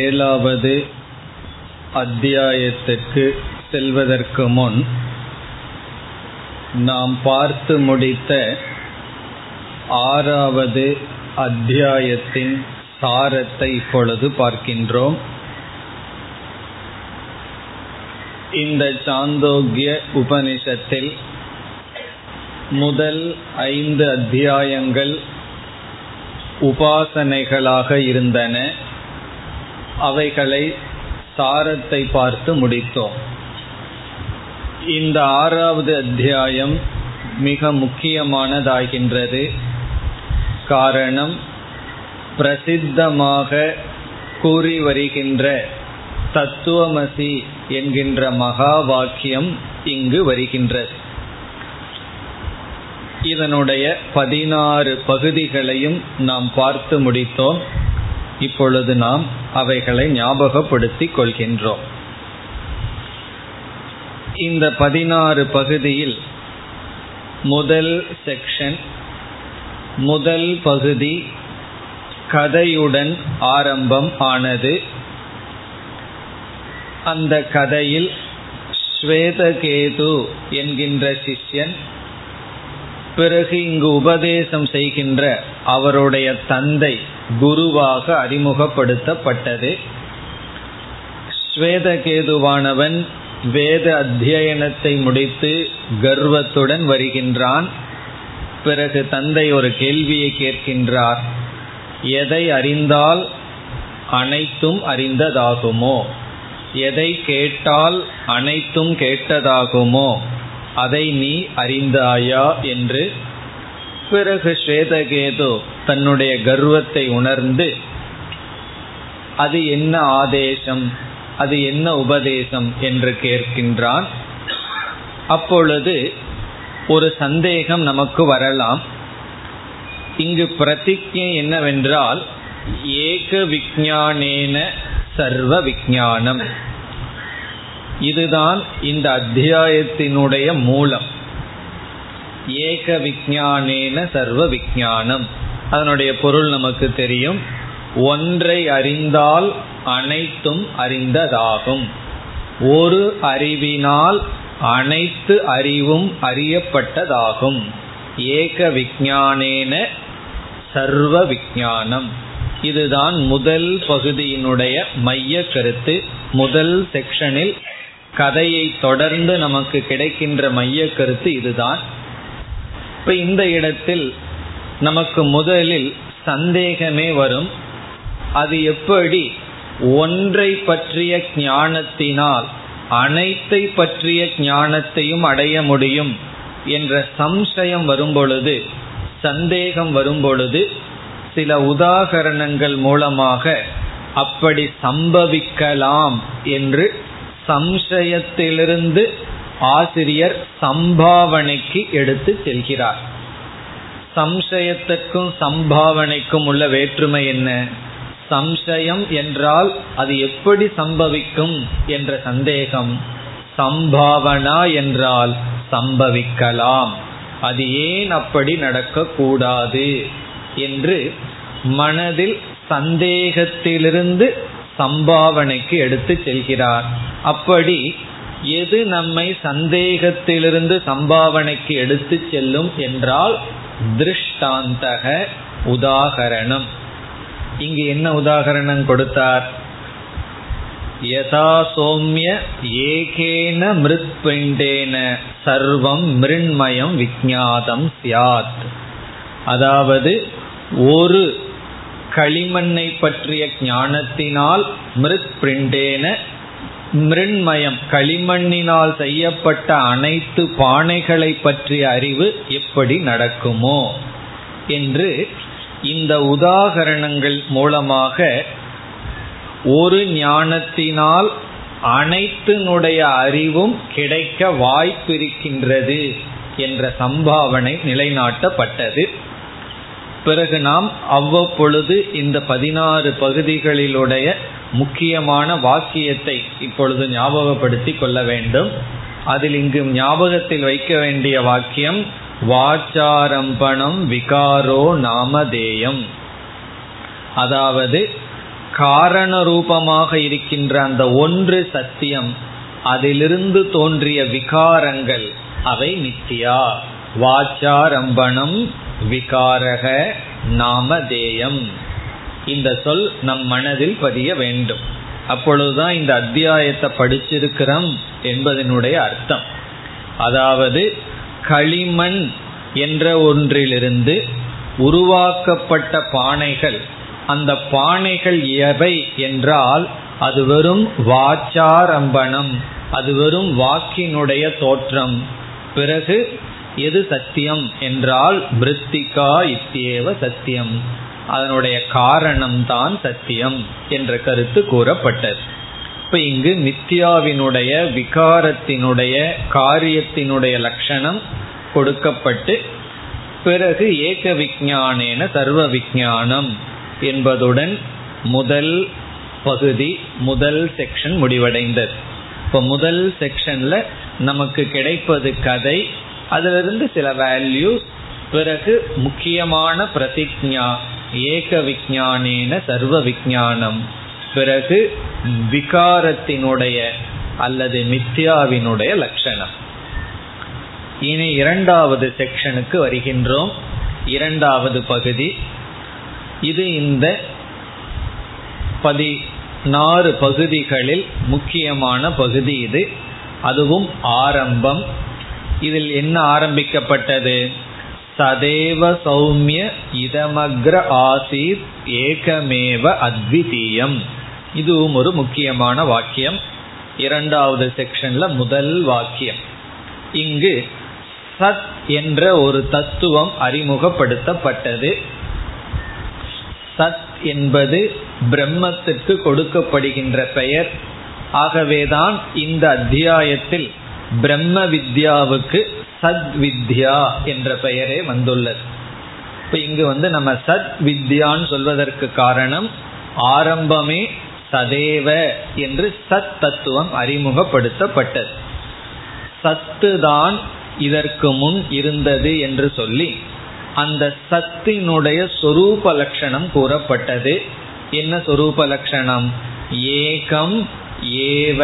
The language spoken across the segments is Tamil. ஏழாவது அத்தியாயத்துக்கு செல்வதற்கு முன் நாம் பார்த்து முடித்த ஆறாவது அத்தியாயத்தின் சாரத்தை இப்பொழுது பார்க்கின்றோம். இந்த சாந்தோக்கிய உபனிஷத்தில் முதல் 5 அத்தியாயங்கள் உபாசனைகளாக இருந்தன. அவைகளை சாரத்தை பார்த்து முடித்தோம். இந்த ஆறாவது அத்தியாயம் மிக முக்கியமானதாகின்றது. காரணம், பிரசித்தமாக கூறி வருகின்ற தத்துவமசி என்கின்ற மகா வாக்கியம் இங்கு வருகின்றது. இதனுடைய 16 பகுதிகளையும் நாம் பார்த்து முடித்தோம். இப்பொழுது நாம் அவைகளை ஞாபகப்படுத்திக் கொள்கின்றோம். இந்த 16 பகுதியில் முதல் செக்ஷன், முதல் பகுதி கதையுடன் ஆரம்பம் ஆனது. அந்த கதையில் ஸ்வேதகேது என்கின்ற சிஷ்யன், பிறகு இங்கு உபதேசம் செய்கின்ற அவருடைய தந்தை குருவாக அறிமுகப்படுத்தப்பட்டது. ஸ்வேதகேதுவானவன் வேத அத்தியனத்தை முடித்து கர்வத்துடன் வருகின்றான். பிறகு தந்தை ஒரு கேள்வியை கேட்கின்றார், எதை அறிந்தால் அனைத்தும் அறிந்ததாகுமோ, எதை கேட்டால் அனைத்தும் கேட்டதாகுமோ, அதை நீ அறிந்தாயா என்று. பிறகு ஸ்வேதகேது தன்னுடைய கர்வத்தை உணர்ந்து, அது என்ன ஆதேசம், அது என்ன உபதேசம் என்று கேட்கின்றான். அப்பொழுது ஒரு சந்தேகம் நமக்கு வரலாம். இங்கு பிரதிஜை என்னவென்றால் ஏக விஞ்ஞானேன சர்வ விஞ்ஞானம். இதுதான் இந்த அத்தியாயத்தினுடைய மூலம், ஏக விஞ்ஞானேன சர்வ விஞ்ஞானம். அதனுடைய பொருள் நமக்கு தெரியும், ஒன்றை அறிந்தால் அனைத்தும் அறிந்ததாகும், ஒரு அறிவினால் அனைத்து அறிவும் அறியப்பட்டதாகும், ஏக விஞ்ஞானேன சர்வ விஞ்ஞானம். இதுதான் முதல் பகுதியினுடைய மைய கருத்து. முதல் செக்ஷனில் கதையை தொடர்ந்து நமக்கு கிடைக்கின்ற மைய கருத்து இதுதான். இப்போ இந்த இடத்தில் நமக்கு முதலில் சந்தேகமே வரும், அது எப்படி ஒன்றை பற்றிய ஞானத்தினால் அனைத்தை பற்றிய ஞானத்தையும் அடைய முடியும் என்ற சம்சயம் வரும்பொழுது, சந்தேகம் வரும்பொழுது சில உதாகரணங்கள் மூலமாக அப்படி சம்பவிக்கலாம் என்று சம்சயத்திலிருந்து ஆசிரியர் சம்பாவனைக்கு எடுத்து செல்கிறார். சம்சயத்திற்கும் சம்பாவனைக்கும் உள்ள வேற்றுமை என்ன? சம்சயம் என்றால் அது எப்படி சம்பவிக்கும் என்ற சந்தேகம், சம்பாவனா என்றால் சம்பவிக்கலாம், அது ஏன் அப்படி நடக்கக்கூடாது என்று மனதில் சந்தேகத்திலிருந்து சம்பாவனைக்கு எடுத்து செல்கிறார். அப்படி எது நம்மை சந்தேகத்திலிருந்து சம்பாவனைக்கு எடுத்து செல்லும் என்றால் திருஷ்டாந்தக உதாகரணம். இங்கு என்ன உதாகரணம் கொடுத்தார்? யதா சோம்ய ஏகேன மிருத்பிண்டேன சர்வம் மிருண்மயம் விஜ்ஞாதம் ஸ்யாத். அதாவது ஒரு களிமண்ணை பற்றிய ஞானத்தினால் மிருத்பிண்டேன, மிருண்மயம் களிமண்ணினால் செய்யப்பட்ட அனைத்து பானைகளை பற்றிய அறிவு எப்படி நடக்குமோ என்று இந்த உதாகரணங்கள் மூலமாக ஒரு ஞானத்தினால் அனைத்தினுடைய அறிவும் கிடைக்க வாய்ப்பிருக்கின்றது என்ற சம்பாவனை நிலைநாட்டப்பட்டது. பிறகு நாம் அவ்வப்பொழுது இந்த 16 பகுதிகளிலுடைய முக்கியமான வாக்கியத்தை இப்பொழுது ஞாபகப்படுத்தி கொள்ள வேண்டும். அதில் இங்கு ஞாபகத்தில் வைக்க வேண்டிய வாக்கியம் வாச்சாரம்பணம் விகாரோ நாமதேயம். அதாவது காரண ரூபமாக இருக்கின்ற அந்த ஒன்று சத்தியம், அதிலிருந்து தோன்றிய விகாரங்கள் அவை மித்தியா. வாச்சாரம்பணம் விகாரக நாமதேயம். இந்த சொல் நம் மனதில் பதிய வேண்டும். அப்பொழுதுதான் இந்த அத்தியாயத்தை படிச்சிருக்கிறோம் என்பதனுடைய அர்த்தம். அதாவது களிமண் என்ற ஒன்றிலிருந்து உருவாக்கப்பட்ட பானைகள், அந்த பானைகள் எவை என்றால் அது வெறும் வாச்சாரம்பணம், அது வெறும் வாக்கினுடைய தோற்றம். பிறகு எது சத்தியம் என்றால் மிருத்திகா இத்தியேவ சத்தியம், அதனுடைய காரணம்தான் சத்தியம் என்ற கருத்து கூறப்பட்டது. இப்ப இங்கு மித்யாவினுடைய விகாரத்தினுடைய காரியத்தினுடைய லட்சணம் கொடுக்கப்பட்டு பிறகு ஏக விஞ்ஞானேன சர்வ விஞ்ஞானம் என்பதுடன் முதல் பகுதி முதல் செக்ஷன் முடிவடைந்தது. இப்போ முதல் செக்ஷன்ல நமக்கு கிடைப்பது கதை, அதிலிருந்து சில வேல்யூஸ், பிறகு முக்கியமான பிரதிஜா ஏக விஞ்ஞானேன சர்வ விஞ்ஞானம், பிறகு விகாரத்தினுடைய அல்லது மித்யாவினுடைய லட்சணம். இனி இரண்டாவது செக்ஷனுக்கு வருகின்றோம். இரண்டாவது பகுதி இது இந்த 16 பகுதிகளில் முக்கியமான பகுதி இது, அதுவும் ஆரம்பம். இதில் என்ன ஆரம்பிக்கப்பட்டது? சதேவ சௌமிய இதமக்ர ஆசீத் ஏகமேவ அத்விதீயம். இதுவும் ஒரு முக்கியமான வாக்கியம். இரண்டாவது செக்ஷன்ல முதல் வாக்கியம். இங்கு சத் என்ற ஒரு தத்துவம் அறிமுகப்படுத்தப்பட்டது. சத் என்பது பிரம்மத்திற்கு கொடுக்கப்படுகின்ற பெயர். ஆகவேதான் இந்த அத்தியாயத்தில் பிரம்ம வித்யாவுக்கு சத் வித்யா என்ற பெயரே வந்துள்ளது. இப்போ இங்கு நம்ம சத் வித்யான்னு சொல்வதற்கு காரணம், ஆரம்பமே சதேவ என்று சத் தத்துவம் அறிமுகப்படுத்தப்பட்டது. சத்து தான் இதற்கு முன் இருந்தது என்று சொல்லி அந்த சத்தினுடைய சொரூப லட்சணம் கூறப்பட்டது. என்ன சொரூப லட்சணம்? ஏகம் ஏவ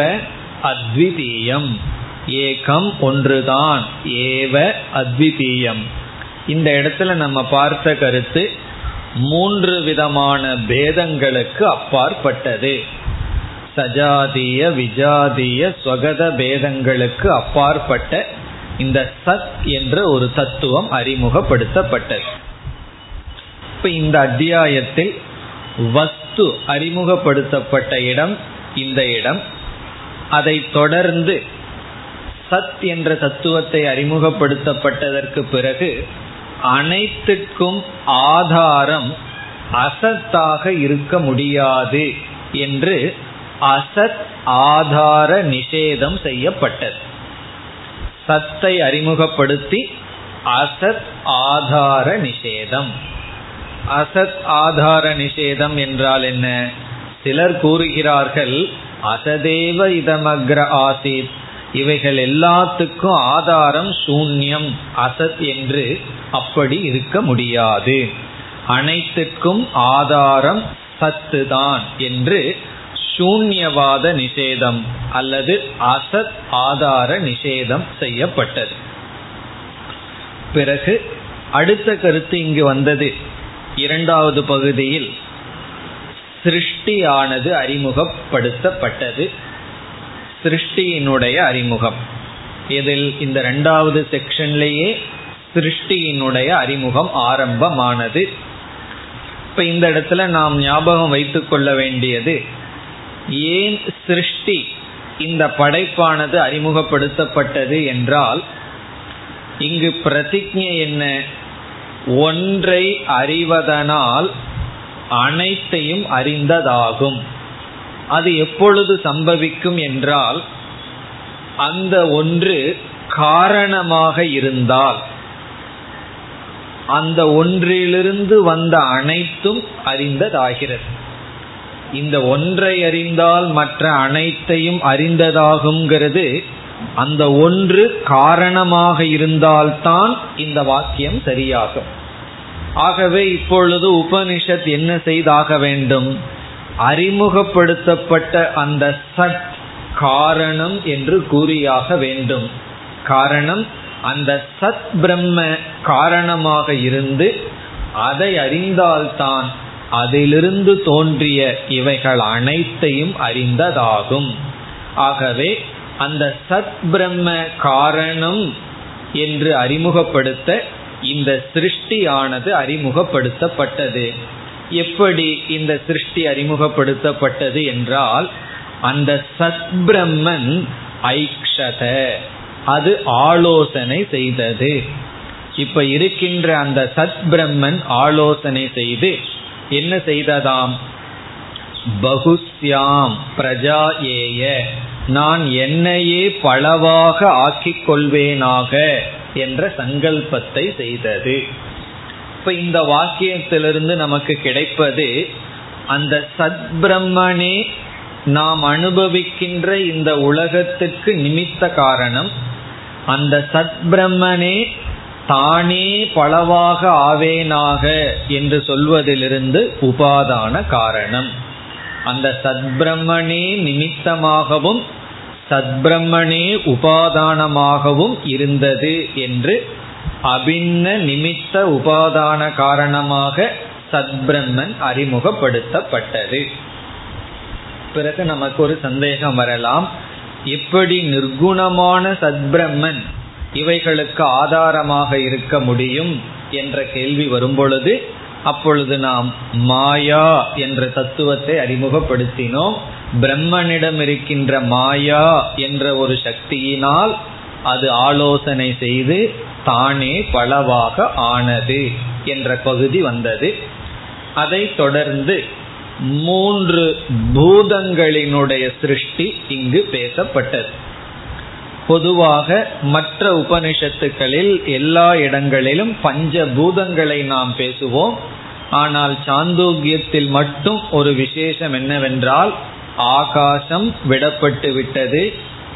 அத்விதீயம். ஏகம் ஒன்றுதான், ஏவ அத்விதீயம். இந்த இடத்துல நம்ம பார்த்த கருத்து மூன்று விதமான பேதங்களுக்கு அப்பாற்பட்டது. சஜாதிய விஜாதிய ஸ்வகத பேதங்களுக்கு அப்பாற்பட்ட இந்த சத் என்ற ஒரு தத்துவம் அறிமுகப்படுத்தப்பட்டது. இப்ப இந்த அத்தியாயத்தில் வஸ்து அறிமுகப்படுத்தப்பட்ட இடம் இந்த இடம். அதை தொடர்ந்து சத் என்ற தத்துவத்தை அறிமுகப்படுத்தப்பட்டதற்கு பிறகு அனைத்துக்கும் ஆதாரம் அசத்தாக இருக்க முடியாது என்று அசத் ஆதார நிஷேதம் செய்யப்பட்டது. சத்தை அறிமுகப்படுத்தி அசத் ஆதார நிஷேதம். அசத் ஆதார நிஷேதம் என்றால் என்ன? சிலர் கூறுகிறார்கள் அசதேவ இதமக்ர ஆசீத், இவைகள் எல்லாத்துக்கும் ஆதாரம் சூன்யம், அசத் என்று அப்படி இருக்க முடியாது, அனைத்துக்கும் ஆதாரம் சத்து தான் என்று சூன்யவாத நிஷேதம் அல்லது அசத் ஆதார நிஷேதம் செய்யப்பட்டது. பிறகு அடுத்த கருத்து இங்கு வந்தது. இரண்டாவது பகுதியில் சிருஷ்டியானது அறிமுகப்படுத்தப்பட்டது. சிருஷ்டியினுடைய அறிமுகம் இதில் இந்த இரண்டாவது செக்ஷன்லேயே சிருஷ்டியினுடைய அறிமுகம் ஆரம்பமானது. இப்போ இந்த இடத்துல நாம் ஞாபகம் வைத்து கொள்ள வேண்டியது, ஏன் சிருஷ்டி இந்த படைப்பானது அறிமுகப்படுத்தப்பட்டது என்றால் இங்கு பிரதிஜை என்ன? ஒன்றை அறிவதனால் அனைத்தையும் அறிந்ததாகும். அது எப்பொழுது சம்பவிக்கும் என்றால் அந்த ஒன்று காரணமாக இருந்தால் அந்த ஒன்றிலிருந்து வந்த அனைத்தும் அறிந்ததாகிறது. இந்த ஒன்றை அறிந்தால் மற்ற அனைத்தையும் அறிந்ததாகுங்கிறது அந்த ஒன்று காரணமாக இருந்தால்தான் இந்த வாக்கியம் சரியாகும். ஆகவே இப்பொழுது உபனிஷத் என்ன செய்தாக வேண்டும்? அறிமுகப்படுத்தப்பட்ட அந்த சத் காரணம் என்று கூறியாக வேண்டும். காரணம் அந்த சத் பிரம்ம காரணமாக இருந்து அதை அறிந்தால்தான் அதிலிருந்து தோன்றிய இவைகள் அனைத்தையும் அறிந்ததாகும். ஆகவே அந்த சத் பிரம்ம காரணம் என்று அறிமுகப்படுத்த இந்த சிருஷ்டியானது அறிமுகப்படுத்தப்பட்டது. எப்படி இந்த சிருஷ்டி அறிமுகப்படுத்தப்பட்டது என்றால், அந்த சத் பிரம்மன் ஐக்ஷத, அது ஆலோசனை செய்தது. இப்ப இருக்கின்ற அந்த சத் பிரம்மன் ஆலோசனை செய்து என்ன செய்ததாம்? பகுஸ்யாம் பிரஜாயேய, நான் என்னையே பலவாக ஆக்கிக் கொள்வேனாக என்ற சங்கல்பத்தை செய்தது. இப்ப இந்த வாக்கியத்திலிருந்து நமக்கு கிடைப்பது, அந்த சத்பிரம்மனே நாம் அனுபவிக்கின்ற இந்த உலகத்துக்கு நிமித்த காரணம். அந்த சத்பிரம்மனே தானே பலவாக ஆவேனாக என்று சொல்வதிலிருந்து உபாதான காரணம். அந்த சத்பிரம்மனே நிமித்தமாகவும் சத்பிரம்மனே உபாதானமாகவும் இருந்தது என்று அபின்ன நிமித்த உபாதான காரணமாக சத்பிரம்மன் அறிமுகப்படுத்தப்பட்டது. பிறகு நமக்கு ஒரு சந்தேகம் வரலாம், எப்படி நிர்குணமான சத்பிரம்மன் இவைகளுக்கு ஆதாரமாக இருக்க முடியும் என்ற கேள்வி வரும்பொழுது, அப்பொழுது நாம் மாயா என்ற தத்துவத்தை அறிமுகப்படுத்தினோம். பிரம்மனிடம் இருக்கின்ற மாயா என்ற ஒரு சக்தியினால் அது ஆலோசனை செய்து தானே பலவாக ஆனது என்ற பகுதி வந்தது. அதை தொடர்ந்து மூன்று பூதங்களினுடைய சிருஷ்டி இங்கு பேசப்பட்டது. பொதுவாக மற்ற உபனிஷத்துக்களில் எல்லா இடங்களிலும் பஞ்சபூதங்களை நாம் பேசுவோம். ஆனால் சாந்தோக்கியத்தில் மட்டும் ஒரு விசேஷம் என்னவென்றால், ஆகாசம் விடப்பட்டு விட்டது,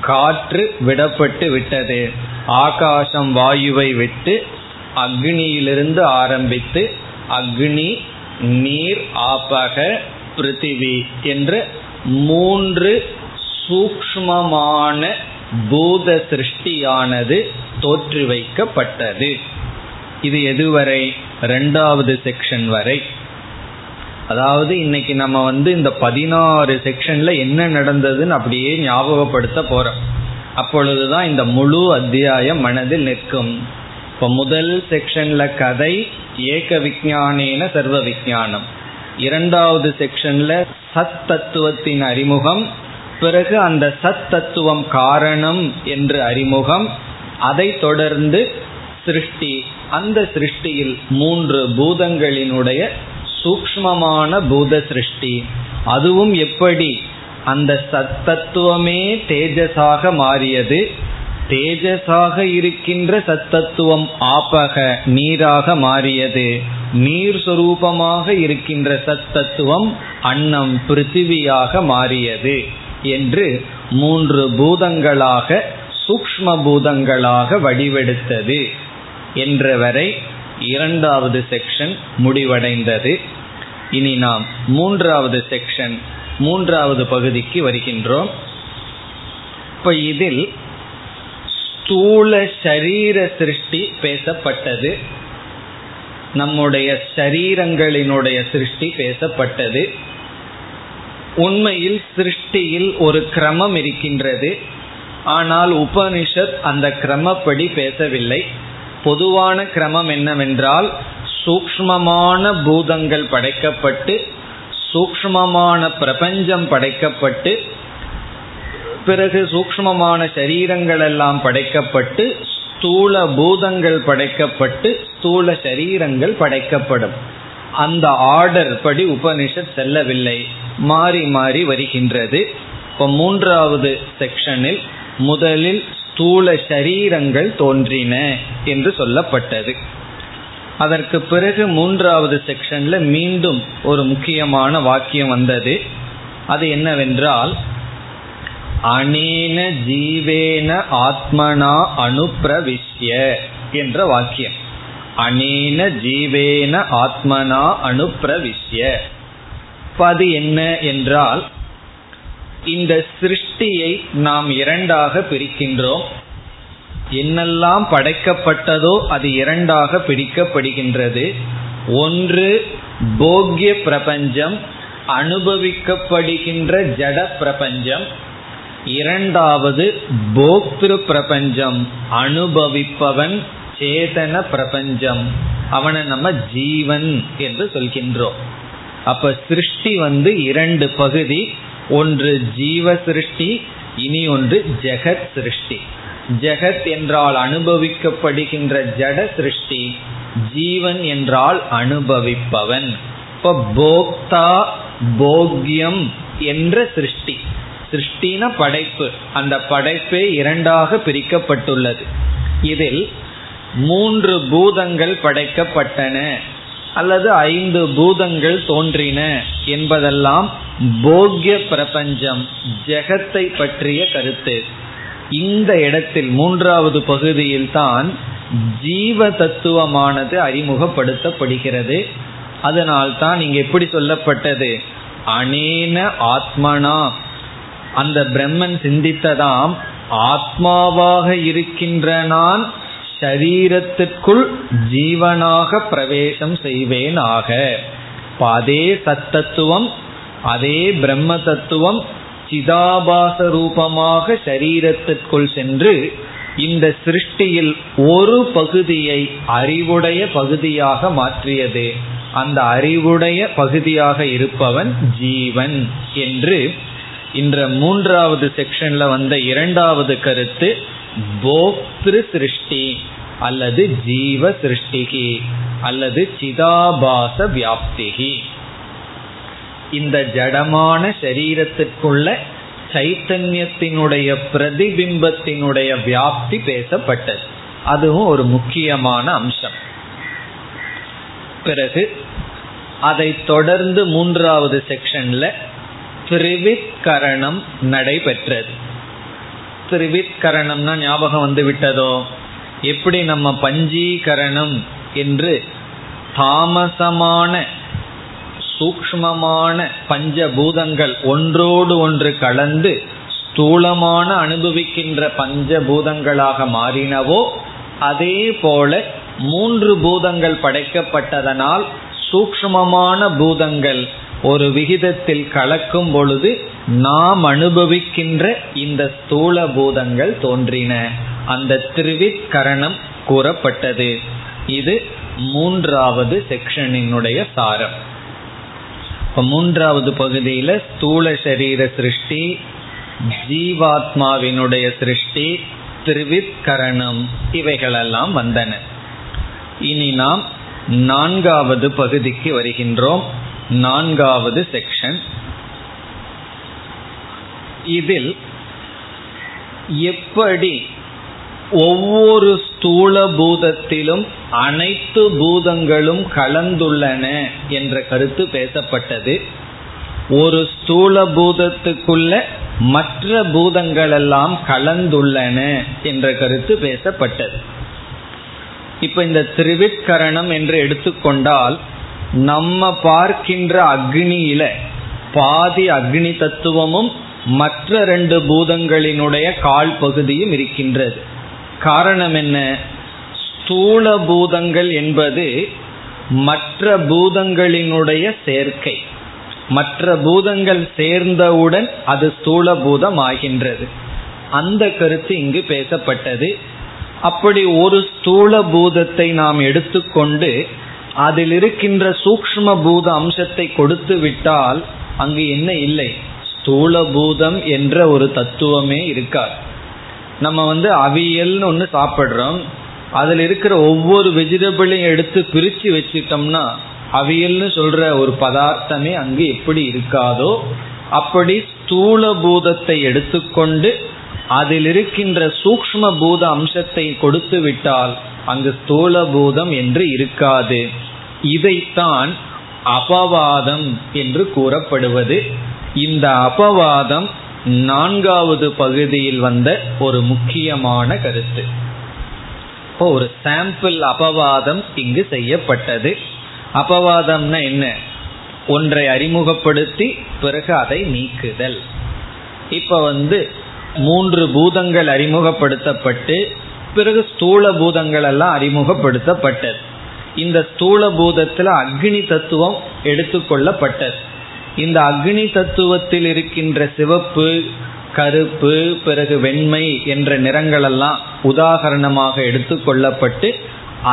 காற்று விடப்பட்டு விட்டது. ஆகாசம் வாயுவை விட்டு அக்னியிலிருந்து ஆரம்பித்து அக்னி, நீர், ஆபக, பிருத்திவி என்று மூன்று சூக்ஷ்மமான பூத சிருஷ்டியானது தோற்றி வைக்கப்பட்டது. இது எதுவரை? இரண்டாவது செக்ஷன் வரை. அதாவது இன்னைக்கு நம்ம இந்த 16 செக்ஷன்ல என்ன நடந்ததுன்னு அப்படியே ஞாபகப்படுத்த போறோம். அப்பொழுதுதான் இந்த முழு அத்தியாயம் மனதில் நிற்கும். இப்போ முதல் செக்ஷன்ல கதை ஏக விஞ்ஞானேன சர்வ விஞ்ஞானம், இரண்டாவது செக்ஷன்ல சத் தத்துவத்தின் அறிமுகம், பிறகு அந்த சத் தத்துவம் காரணம் என்று அறிமுகம், அதை தொடர்ந்து சிருஷ்டி. அந்த சிருஷ்டியில் மூன்று பூதங்களினுடைய சூக்ஷ்மமான பூத சிருஷ்டி, அதுவும் எப்படி அந்த சத் தத்துவமே தேஜஸாக மாறியது, தேஜஸாக இருக்கின்ற சத் தத்துவம் ஆபக நீராக மாறியது, நீர் சொரூபமாக இருக்கின்ற சத் தத்துவம் அன்னம் பிருத்திவியாக மாறியது என்று மூன்று பூதங்களாக சூக்ஷ்ம பூதங்களாக வடிவெடுத்தது என்றவரை இரண்டாவது செக்ஷன் முடிவடைந்தது. இனி நாம் மூன்றாவது செக்ஷன், மூன்றாவது பகுதிக்கு வருகின்றோம். இப்போ இதில் ஸ்தூல சரீர சிருஷ்டி பேசப்பட்டது, நம்முடைய சரீரங்களினுடைய சிருஷ்டி பேசப்பட்டது. உண்மையில் சிருஷ்டியில் ஒரு கிரமம் இருக்கின்றது, ஆனால் உபனிஷத் அந்த கிரமப்படி பேசவில்லை. பொதுவான கிரமம் என்னவென்றால், சூக்ஷ்மமான பூதங்கள் படைக்கப்பட்டு, சூக்ஷ்மமான பிரபஞ்சம் படைக்கப்பட்டு, பிறகு சூக்ஷ்மமான சரீரங்கள் எல்லாம் படைக்கப்பட்டு, ஸ்தூல பூதங்கள் படைக்கப்பட்டு, ஸ்தூல சரீரங்கள் படைக்கப்படும். அந்த ஆர்டர் படி உபனிஷத் செல்லவில்லை, மாறி மாறி வருகின்றது. இப்போ மூன்றாவது செக்ஷனில் முதலில் ஸ்தூல சரீரங்கள் தோன்றின என்று சொல்லப்பட்டது. அதற்கு பிறகு மூன்றாவது செக்ஷன்ல மீண்டும் ஒரு முக்கியமான வாக்கியம் வந்தது. அது என்னவென்றால், அனேன ஜீவேன ஆத்மனா அனுப்ரவிஷ்ய என்ற வாக்கியம். அனேன ஜீவேன ஆத்மனா அனுப்ரவிஷ்ய, அது என்ன என்றால், இந்த சிருஷ்டியை நாம் இரண்டாக பிரிக்கின்றோம். என்னெல்லாம் படைக்கப்பட்டதோ அது இரண்டாக பிரிக்கப்படுகின்றது. ஒன்று போக்ய பிரபஞ்சம், அனுபவிக்கப்படுகின்ற ஜட பிரபஞ்சம். இரண்டாவது போக்திரு பிரபஞ்சம், அனுபவிப்பவன் சேதன பிரபஞ்சம். அவனை நம்ம ஜீவன் என்று சொல்கின்றோம். அப்ப சிருஷ்டி இரண்டு பகுதி, ஒன்று ஜீவ சிருஷ்டி, இனி ஒன்று ஜெகத் சிருஷ்டி. ஜெகத் என்றால் அனுபவிக்கப்படுகின்ற ஜட சிருஷ்டி, ஜீவன் என்றால் அனுபவிப்பவன். இப்ப போக்தா போக்யம் என்ற சிருஷ்டி, சிருஷ்டின படைப்பு, அந்த படைப்பே இரண்டாக பிரிக்கப்பட்டுள்ளது. இதில் மூன்று பூதங்கள் படைக்கப்பட்டன அல்லது 5 பூதங்கள் தோன்றின என்பதெல்லாம் போக்ய பிரபஞ்சம், ஜெகத்தை பற்றிய கருத்து. இந்த இடத்தில் மூன்றாவது பகுதியில் தான் ஜீவ தத்துவமானது அறிமுகப்படுத்தப்படுகிறது. அதனால்தான் இங்கே எப்படி சொல்லப்பட்டது, அனேன ஆத்மனா, அந்த பிரம்மன் சிந்தித்ததாம், ஆத்மாவாக இருக்கின்ற நான் சரீரத்திற்குள் ஜீவனாக பிரவேசம் செய்வேன் ஆக. அதே சத்தத்துவம், அதே பிரம்ம தத்துவம் சிதாபாச ரூபமாக சரீரத்திற்குள் சென்று இந்த சிருஷ்டியில் ஒரு பகுதியை அறிவுடைய பகுதியாக மாற்றியது. அந்த அறிவுடைய பகுதியாக இருப்பவன் ஜீவன் என்று இந்த மூன்றாவது செக்ஷன்ல வந்த இரண்டாவது கருத்து போக்திரு சிருஷ்டி அல்லது ஜீவ சிருஷ்டிகி அல்லது சிதாபாச வியாப்திகி. இந்த ஜடமான சரீரத்திற்குள்ள சைத்தன்யத்தினுடைய பிரதிபிம்பத்தினுடைய வியாப்தி பேசப்பட்டது. அதுவும் ஒரு முக்கியமான அம்சம். பிறகு அதை தொடர்ந்து மூன்றாவது செக்ஷன்ல திரிவித்கரணம் நடைபெற்றது. திரிவித்கரணம்னா ஞாபகம் வந்து விட்டதோ, எப்படி நம்ம பஞ்சீகரணம் என்று தாமசமான சூக்ஷ்மமான பஞ்சபூதங்கள் ஒன்றோடு ஒன்று கலந்து ஸ்தூலமான அனுபவிக்கின்ற பஞ்சபூதங்களாக மாறினவோ, அதே போல 3 பூதங்கள் படைக்கப்பட்டதனால் சூக்ஷ்மமான பூதங்கள் ஒரு விகிதத்தில் கலக்கும் பொழுது நாம் அனுபவிக்கின்ற இந்த ஸ்தூல பூதங்கள் தோன்றின. அந்த திரிவித்கரணம் கூறப்பட்டது. இது மூன்றாவது செக்ஷனினுடைய சாரம். இப்போ மூன்றாவது பகுதியில ஸ்தூல சரீர சிருஷ்டி, ஜீவாத்மாவினுடைய சிருஷ்டி, திரிவித்கரணம், இவைகளெல்லாம் வந்தன. இனி நாம் நான்காவது பகுதிக்கு வருகின்றோம். நான்காவது செக்ஷன், இதில் எப்படி ஒவ்வொரு ஸ்தூல பூதத்திலும் அனைத்து பூதங்களும் கலந்துள்ளன என்ற கருத்து பேசப்பட்டது. ஒரு ஸ்தூல பூதத்துக்குள்ள மற்ற பூதங்கள் எல்லாம் கலந்துள்ளன என்ற கருத்து பேசப்பட்டது. இப்ப இந்த திரிவித்கரணம் என்று எடுத்துக்கொண்டால், நம்ம பார்க்கின்ற அக்னியில பாதி அக்னி தத்துவமும் மற்ற 2 பூதங்களினுடைய கால் பகுதியும் இருக்கின்றது. காரணம் என்ன, ஸ்தூல பூதங்கள் என்பது மற்ற பூதங்களினுடைய சேர்க்கை. மற்ற பூதங்கள் சேர்ந்தவுடன் அது ஸ்தூல பூதம் ஆகின்றது. அந்த கருத்து இங்கு பேசப்பட்டது. அப்படி ஒரு ஸ்தூல பூதத்தை நாம் எடுத்துக்கொண்டு அதில் இருக்கின்ற சூக்ஷ்ம பூத அம்சத்தை கொடுத்து விட்டால் அங்கு என்ன இல்லை, ஸ்தூல பூதம் என்ற ஒரு தத்துவமே இருக்காது. நம்ம அவியல்னு ஒன்று சாப்பிட்றோம், அதில் இருக்கிற ஒவ்வொரு வெஜிடபிளையும் எடுத்து பிரித்து வச்சுட்டோம்னா அவியல்னு சொல்ற ஒரு பதார்த்தமே அங்கு எப்படி இருக்காதோ, அப்படி ஸ்தூல பூதத்தை எடுத்துக்கொண்டு அதில் இருக்கின்ற சூக்ஷ்ம பூத அம்சத்தை கொடுத்து விட்டால் அங்கு ஸ்தூல பூதம் என்று இருக்காது. இதைத்தான் அபவாதம் என்று கூறப்படுவது. இந்த அபவாதம் நான்காவது பகுதியில் வந்த ஒரு முக்கியமான கருத்து. ஒரு சாம்பிள் அபவாதம் இங்கு செய்யப்பட்டது. அபவாதம்னா என்ன, ஒன்றை அறிமுகப்படுத்தி பிறகு அதை நீக்குதல். இப்ப மூன்று பூதங்கள் அறிமுகப்படுத்தப்பட்டு பிறகு ஸ்தூல பூதங்கள் எல்லாம் அறிமுகப்படுத்தப்பட்டது. இந்த ஸ்தூல பூதத்தில் அக்னி தத்துவம் எடுத்துக்கொள்ளப்பட்டது. இந்த அக்னி தத்துவத்தில் இருக்கின்ற சிவப்பு, கருப்பு, பிறகு வெண்மை என்ற நிறங்களெல்லாம் உதாரணமாக எடுத்துக்கொள்ளப்பட்டு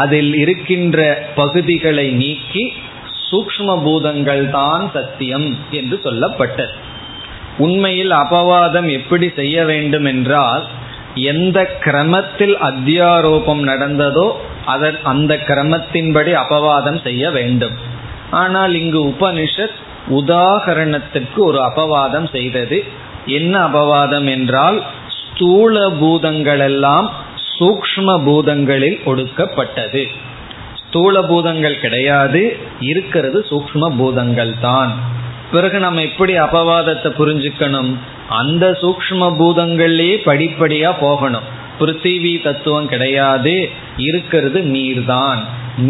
அதில் இருக்கின்ற பகுதிகளை நீக்கி சூக்ஷ்ம பூதங்கள் தான் சத்தியம் என்று சொல்லப்பட்டது. உண்மையில் அபவாதம் எப்படி செய்ய வேண்டும் என்றால், எந்த கிரமத்தில் அத்தியாரோபம் நடந்ததோ அந்த கிரமத்தின்படி அபவாதம் செய்ய வேண்டும். ஆனால் இங்கு உபனிஷத் உதாகரணத்துக்கு ஒரு அபவாதம் செய்தது. என்ன அபவாதம் என்றால், ஸ்தூல பூதங்களெல்லாம் சூக்ஷ்ம பூதங்களில் ஒடுக்கப்பட்டது. ஸ்தூல பூதங்கள் கிடையாது, இருக்கிறது சூக்ஷ்ம பூதங்கள் தான். பிறகு நம்ம எப்படி அபவாதத்தை புரிஞ்சுக்கணும், அந்த சூக்ஷ்ம பூதங்கள்லேயே படிப்படியா போகணும். பிருத்திவி தத்துவம் கிடையாது, இருக்கிறது நீர் தான்.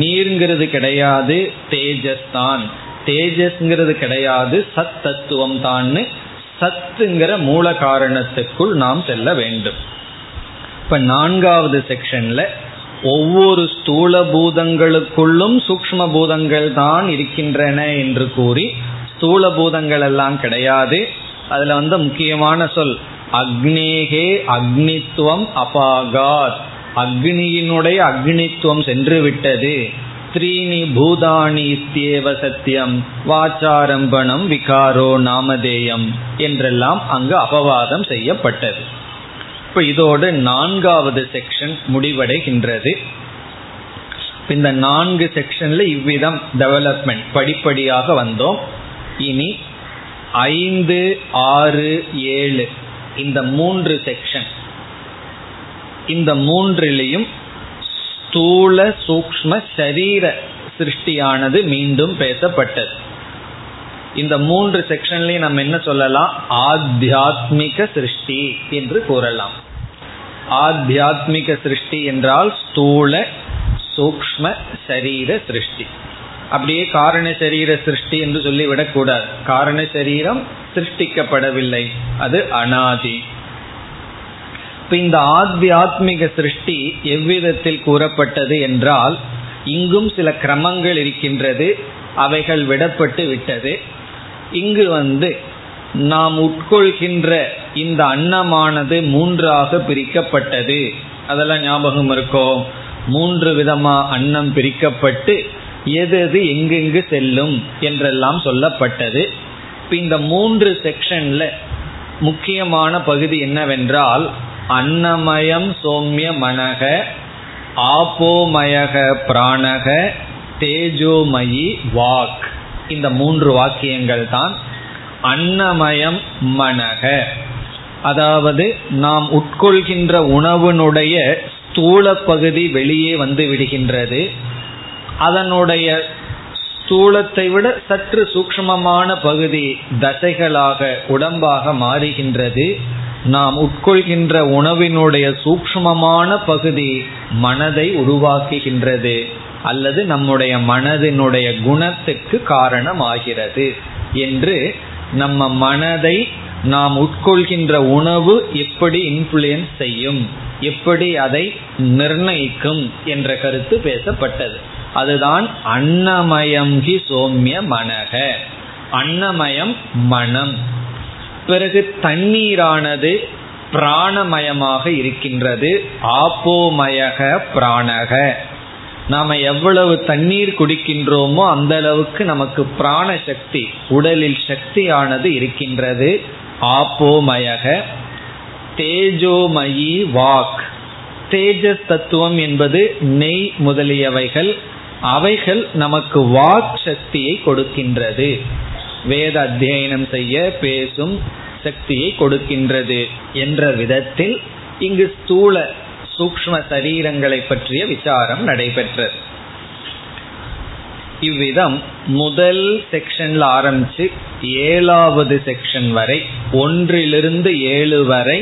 நீர்ங்கிறது கிடையாது, தேஜஸ் தான். தேஜஸ்ங்கிறது கிடையாது, சத் தத்துவம் தான். சத்துங்கிற மூல காரணத்துக்குள் நாம் செல்ல வேண்டும். இப்ப நான்காவது செக்ஷன்ல ஒவ்வொரு ஸ்தூல பூதங்களுக்குள்ளும் சூக்ஷ்ம பூதங்கள் தான் இருக்கின்றன என்று கூறி, ஸ்தூல பூதங்கள் எல்லாம் கிடையாது. அதுல முக்கியமான சொல் அக்னேகே அக்னித்துவம் அபாகாத், அக்னியினுடைய அக்னித்துவம் சென்று விட்டது. த்ரீணி பூதானி இத்யேவ சத்தியம் வாச்சாரம்பணம் விகாரோ நாமதேயம் என்றெல்லாம் அங்கு அபவாதம் செய்யப்பட்டது. இப்போ இதோடு நான்காவது செக்ஷன் முடிவடைகின்றது. இந்த நான்கு செக்ஷன்ல இவ்விதம் டெவலப்மெண்ட் படிப்படியாக வந்தோம். இனி 5, 6, 7 இந்த மூன்று செக்ஷன், இந்த மூன்றிலையும் ஸ்தூல சூக்ஷ்ம சரீர சிருஷ்டியானது மீண்டும் பேசப்பட்டது. இந்த மூன்று செக்ஷன்லயும் நம்ம என்ன சொல்லலாம், ஆத்தியாத்மிக சிருஷ்டி என்று கூறலாம். ஆத்தியாத்மிக சிருஷ்டி என்றால் ஸ்தூல சூக்ஷ்ம சரீர சிருஷ்டி. அப்படியே காரண சரீர சிருஷ்டி என்று சொல்லிவிடக்கூடாது. காரண சரீரம் சிருஷ்டிக்கப்படவில்லை, அது அனாதி. இந்த ஆத்தியாத்மிக சிருஷ்டி எவ்விதத்தில் கூறப்பட்டது என்றால், இங்கும் சில கிரமங்கள் இருக்கின்றது, அவைகள் விடப்பட்டு விட்டது. இங்கு நாம் உட்கொள்கின்ற இந்த அன்னமானது மூன்றாக பிரிக்கப்பட்டது. அதெல்லாம் ஞாபகம் இருக்கும். 3 விதமா அன்னம் பிரிக்கப்பட்டு எது எது எங்கெங்கு செல்லும் என்றெல்லாம் சொல்லப்பட்டது. இப்போ இந்த 3 செக்ஷன்ல முக்கியமான பகுதி என்னவென்றால், அன்னமயம் சோம்ய மனக ஆபோமயக பிராணக தேஜோமயி வாக். இந்த 3 வாக்கியங்கள் தான். அன்னமயம் மனக, அதாவது நாம் உட்கொள்கின்ற உணவினுடைய ஸ்தூல பகுதி வெளியே வந்து விடுகின்றது. அதனுடைய ஸ்தூலத்தை விட சற்று சூக்ஷ்மமான பகுதி தசைகளாக உடம்பாக மாறுகின்றது. நாம் உட்கொள்கின்ற உணவினுடைய சூக்ஷ்மமான பகுதி மனதை உருவாக்குகின்றது, அல்லது நம்முடைய மனதினுடைய குணத்துக்கு காரணமாகிறது என்று, நம்ம மனதை நாம் உட்கொள்கின்ற உணவு எப்படி இன்ஃப்ளூயன்ஸ் செய்யும், எப்படி அதை நிர்ணயிக்கும் என்ற கருத்து பேசப்பட்டது. அதுதான் அன்னமயம் ஹி சோம்ய மனக, அன்னமயம் மனம். பிறகு தண்ணீரானது பிராணமயமாக இருக்கின்றது, ஆப்போமயக பிராணக. நாம் எவ்வளவு தண்ணீர் குடிக்கின்றோமோ அந்த அளவுக்கு நமக்கு பிராண சக்தி, உடலில் சக்தியானது இருக்கின்றது, ஆப்போமயக. தேஜோமயி வாக், தேஜஸ் தத்துவம் என்பது நெய் முதலியவைகள், அவைகள் நமக்கு வாக் சக்தியை கொடுக்கின்றது, வேத அத்தியனம் செய்ய பேசும் சக்தியை கொடுக்கின்றது என்ற விதத்தில் இங்கு ஸ்தூல சூக்ஷ்ம சரீரங்களை பற்றிய விசாரம் நடைபெற்றது. இவ்விதம் முதல் செக்ஷன்ல ஆரம்பிச்சு 7வது செக்ஷன் வரை, 1லிருந்து 7 வரை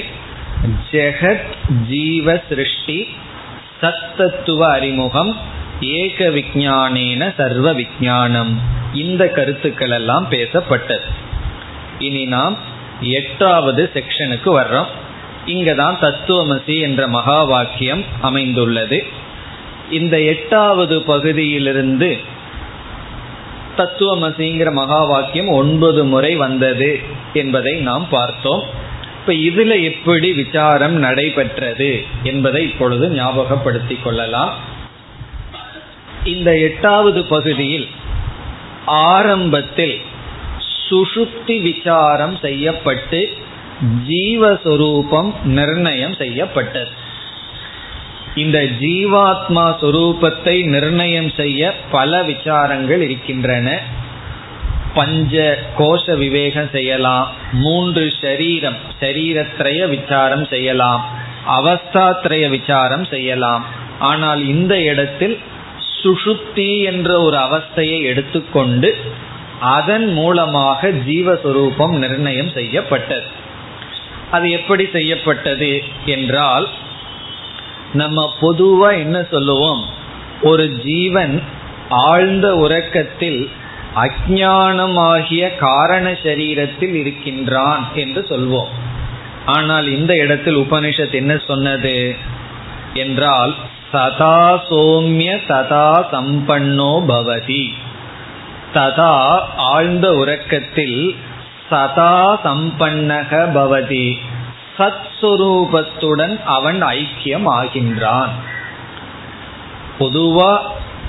ஜெகத் ஜீவ சிருஷ்டி, சத்தத்துவ அறிமுகம், ஏக விஞ்ஞானேன சர்வ விஞ்ஞானம், இந்த கருத்துக்கள் எல்லாம் பேசப்பட்டது. இனி நாம் எட்டாவது செக்ஷனுக்கு வர்றோம். இங்கதான் தத்துவமசி என்ற மகா வாக்கியம் அமைந்துள்ளது. இந்த எட்டாவது பகுதியிலிருந்து தத்துவமசிங்கிற மகா வாக்கியம் 9 முறை வந்தது என்பதை நாம் பார்த்தோம். இப்ப இதுல எப்படி விசாரம் நடைபெற்றது என்பதை இப்பொழுது ஞாபகப்படுத்திக் கொள்ளலாம். இந்த எட்டாவது பகுதியில் ஆரம்பத்தில் சுஷுப்தி விசாரம் செய்யப்பட்டு ஜீவஸ்வரூபம் நிர்ணயம் செய்யப்பட்டது. இந்த ஜீவாத்மா சொரூபத்தை நிர்ணயம் செய்ய பல விசாரங்கள் இருக்கின்றன. பஞ்ச கோஷ விவேகம் செய்யலாம், 3 சரீரம் சரீரத்ரய விசாரம் செய்யலாம், அவஸ்தாத்ரய விசாரம் செய்யலாம். ஆனால் இந்த இடத்தில் சுஷுப்தி என்ற ஒரு அவஸ்தையை எடுத்துக்கொண்டு அதன் மூலமாக ஜீவஸ்வரூபம் நிர்ணயம் செய்யப்பட்டது. அது எப்படி செய்யப்பட்டது என்றால், நம்ம பொதுவா என்ன சொல்லுவோம், ஒரு ஜீவன் ஆழ்ந்த உறக்கத்தில் அஞ்ஞானமாகிய காரண சரீரத்தில் இருக்கின்றான் என்று சொல்வோம். ஆனால் இந்த இடத்தில் உபனிஷத் என்ன சொன்னது என்றால், சதா சோம்ய சதா சம்பன்னோ பவதி. ததா ஆழ்ந்த உறக்கத்தில், சதா சம்பன்னக பவதி சத்ஸ்வரூபத்துடன் அவன் ஐக்கியம் ஆகின்றான். பொதுவா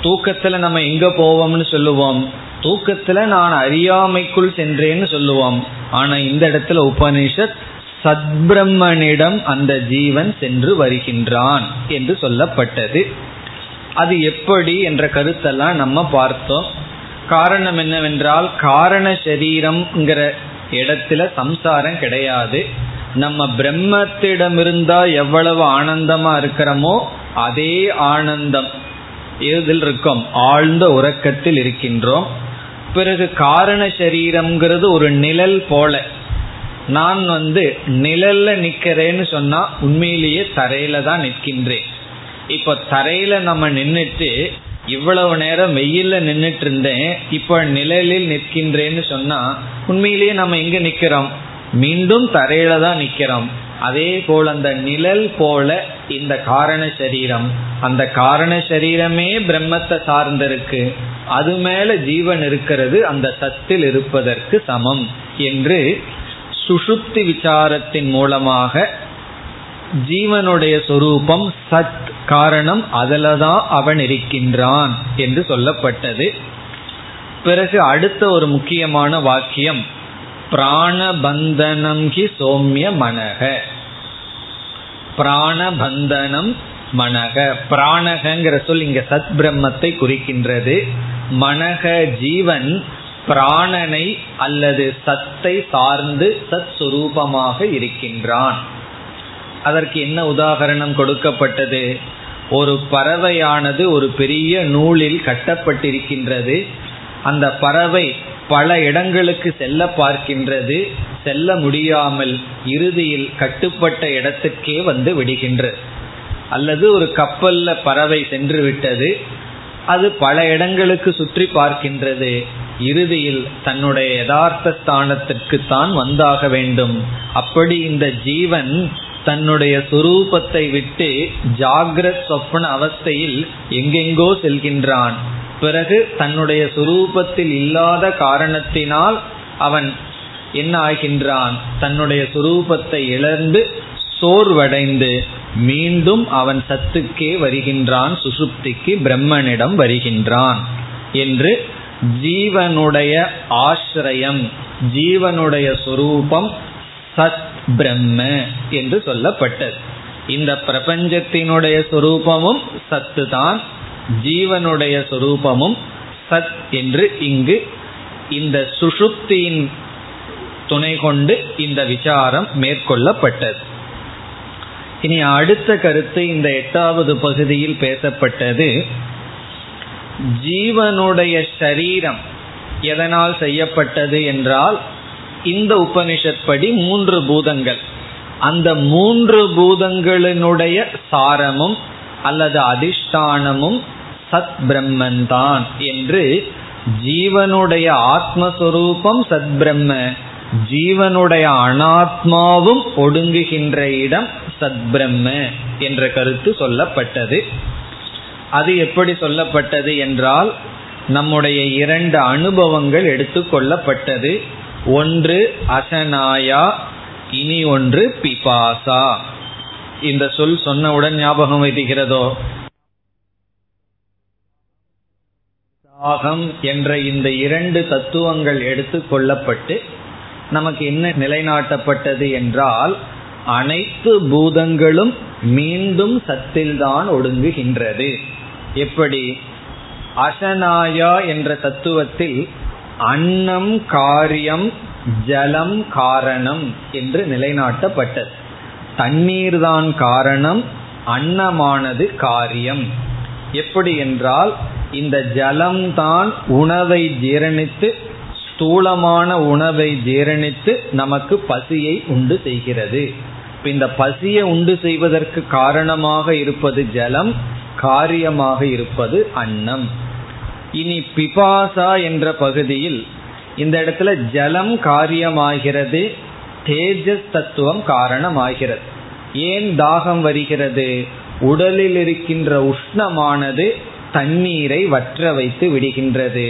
தூக்கத்துல நம்ம எங்க போவோம்னு சொல்லுவோம், தூக்கத்துல நான் அறியாமைக்குள் சென்றேன்னு சொல்லுவோம். ஆனா இந்த இடத்துல உபனிஷத் சத்பிரம்மனிடம் அந்த ஜீவன் சென்று வருகின்றான் என்று சொல்லப்பட்டது. அது எப்படி என்ற கருத்தெல்லாம் நம்ம பார்த்தோம். காரணம் என்னவென்றால், காரண சரீரம்ங்கிற இடத்துல சம்சாரம் கிடையாது. நம்ம பிரம்மத்திடம் இருந்தா எவ்வளவு ஆனந்தமா இருக்கிறோமோ அதே ஆனந்தம் இதில் இருக்கும், ஆழ்ந்த உறக்கத்தில் இருக்கின்றோம். பிறகு காரண சரீரம்ங்கிறது ஒரு நிழல் போல. நான் நிழல்ல நிக்கிறேன்னு சொன்னா உண்மையிலேயே தரையில தான் நிற்கின்றேன். இப்ப தரையில நம்ம நின்றுட்டு இவ்வளவு நேரம் வெயில்ல நின்றுட்டு இருந்தேன், இப்ப நிழலில் நிற்கின்றேன்னு சொன்னா உண்மையிலேயே நம்ம எங்க நிக்கிறோம், மீண்டும் தரையில தான் நிக்கிறோம். அதே போல அந்த நிழல் போல இந்த காரண சரீரம், அந்த காரண சரீரமே பிரம்மத்தை சார்ந்திருக்கு, அது மேல ஜீவன் இருக்கிறது, அந்த சத்தில் இருப்பதற்கு சமம் என்று சுஷுப்தி விசாரத்தின் மூலமாக ஜீவனுடைய சொரூபம் சத், காரணம் அதுலதான் அவன் இருக்கின்றான் என்று சொல்லப்பட்டது. பிறகு அடுத்த ஒரு முக்கியமான வாக்கியம், பிராணபந்தனம் ஹி சோம்ய மனக. பிராணபந்தனம் மனக, பிராணகங்கிற சொல் இங்க சத் பிரம்மத்தை குறிக்கின்றது. மனக ஜீவன் பிராணனை அல்லது சத்தை சார்ந்து சத் சுரூபமாக இருக்கின்றான். அதற்கு என்ன உதாரணம் கொடுக்கப்பட்டது, ஒரு பறவையானது ஒரு பெரிய நூலில் கட்டப்பட்டிருக்கின்றது. அந்த பறவை பல இடங்களுக்கு செல்ல பார்க்கின்றது, செல்ல முடியாமல் இறுதியில் கட்டுப்பட்ட இடத்துக்கே வந்து விடுகின்றது. அல்லது ஒரு கப்பல்ல பறவை சென்று விட்டது, அது பல இடங்களுக்கு சுற்றி பார்க்கின்றது, இறுதியில் தன்னுடைய யதார்த்த ஸ்தானத்திற்கு தான் வந்தாக வேண்டும். அப்படி இந்த ஜீவன் தன்னுடைய சுரூபத்தை விட்டு ஜாகிரத் சொப்பன அவஸ்தையில் எங்கெங்கோ செல்கின்றான். பிறகு தன்னுடைய சுரூபத்தில் இல்லாத காரணத்தினால் அவன் என்ன ஆகின்றான், தன்னுடைய சுரூபத்தை இழந்து சோர்வடைந்து மீண்டும் அவன் சத்துக்கே வருகின்றான், சுசுப்திக்கு பிரம்மனிடம் வருகின்றான் என்று ஜீவனுடைய ஆசிரியம், ஜீவனுடைய சுரூபம் சத் பிரம்ம என்று சொல்லப்பட்டது. இந்த பிரபஞ்சத்தினுடைய சுரூபமும் சத்து தான், ஜீவனுடைய சொரூபமும் சத் என்று இங்கு இந்த சுஷுப்தியின் துணை கொண்டு இந்த விசாரம் மேற்கொள்ளப்பட்டது. இனி அடுத்த கருத்து இந்த எட்டாவது பகுதியில் பேசப்பட்டது, ஜீவனுடைய சரீரம் எதனால் செய்யப்பட்டது என்றால், இந்த உபனிஷத் படி 3 பூதங்கள், அந்த 3 பூதங்களினுடைய சாரமும் அல்லது அதிஷ்டானமும் சத் பிரம்மன் தான் என்று ஜீவனுடைய ஆத்மஸ்வரூபம் சத்பிரம்ம, ஜீவனுடைய அனாத்மாவும் ஒடுங்குகின்ற இடம் சத்பிரம்ம என்ற கருத்து சொல்லப்பட்டது. அது எப்படி சொல்லப்பட்டது என்றால், நம்முடைய இரண்டு அனுபவங்கள் எடுத்து கொள்ளப்பட்டது. ஒன்று அசனாயா, இனி ஒன்று பிபாசா. இந்த சொல் சொன்னவுடன் ஞாபகம் வருகிறதோ, தாகம் என்ற இந்த இரண்டு தத்துவங்கள் எடுத்து கொள்ளப்பட்டு நமக்கு என்ன நிலைநாட்டப்பட்டது என்றால், அனைத்து பூதங்களும் மீண்டும் சத்தில்தான் ஒடுங்குகின்றது. எப்படி? அசனாயா என்ற தத்துவத்தில் அன்னம் காரியம் ஜலம் காரணம் என்று நிலைநாட்டப்பட்டது. தண்ணீர் தான் காரணம், அன்னமானது காரியம். எப்படி என்றால், இந்த ஜலம்தான் உணவை ஜீரணித்து, ஸ்தூலமான உணவை ஜீரணித்து நமக்கு பசியை உண்டு செய்கிறது. இந்த பசியை உண்டு செய்வதற்கு காரணமாக இருப்பது ஜலம், காரியமாக இருப்பது அன்னம். இனி பிபாசா என்ற பகுதியில் இந்த இடத்துல ஜலம் காரியமாகிறது, தேஜஸ் தத்துவம் காரணமாகிறது. ஏன் தாகம் வருகிறது? உடலில் இருக்கின்ற உஷ்ணமானது தண்ணீரை வற்ற வைத்து விடுகின்றது.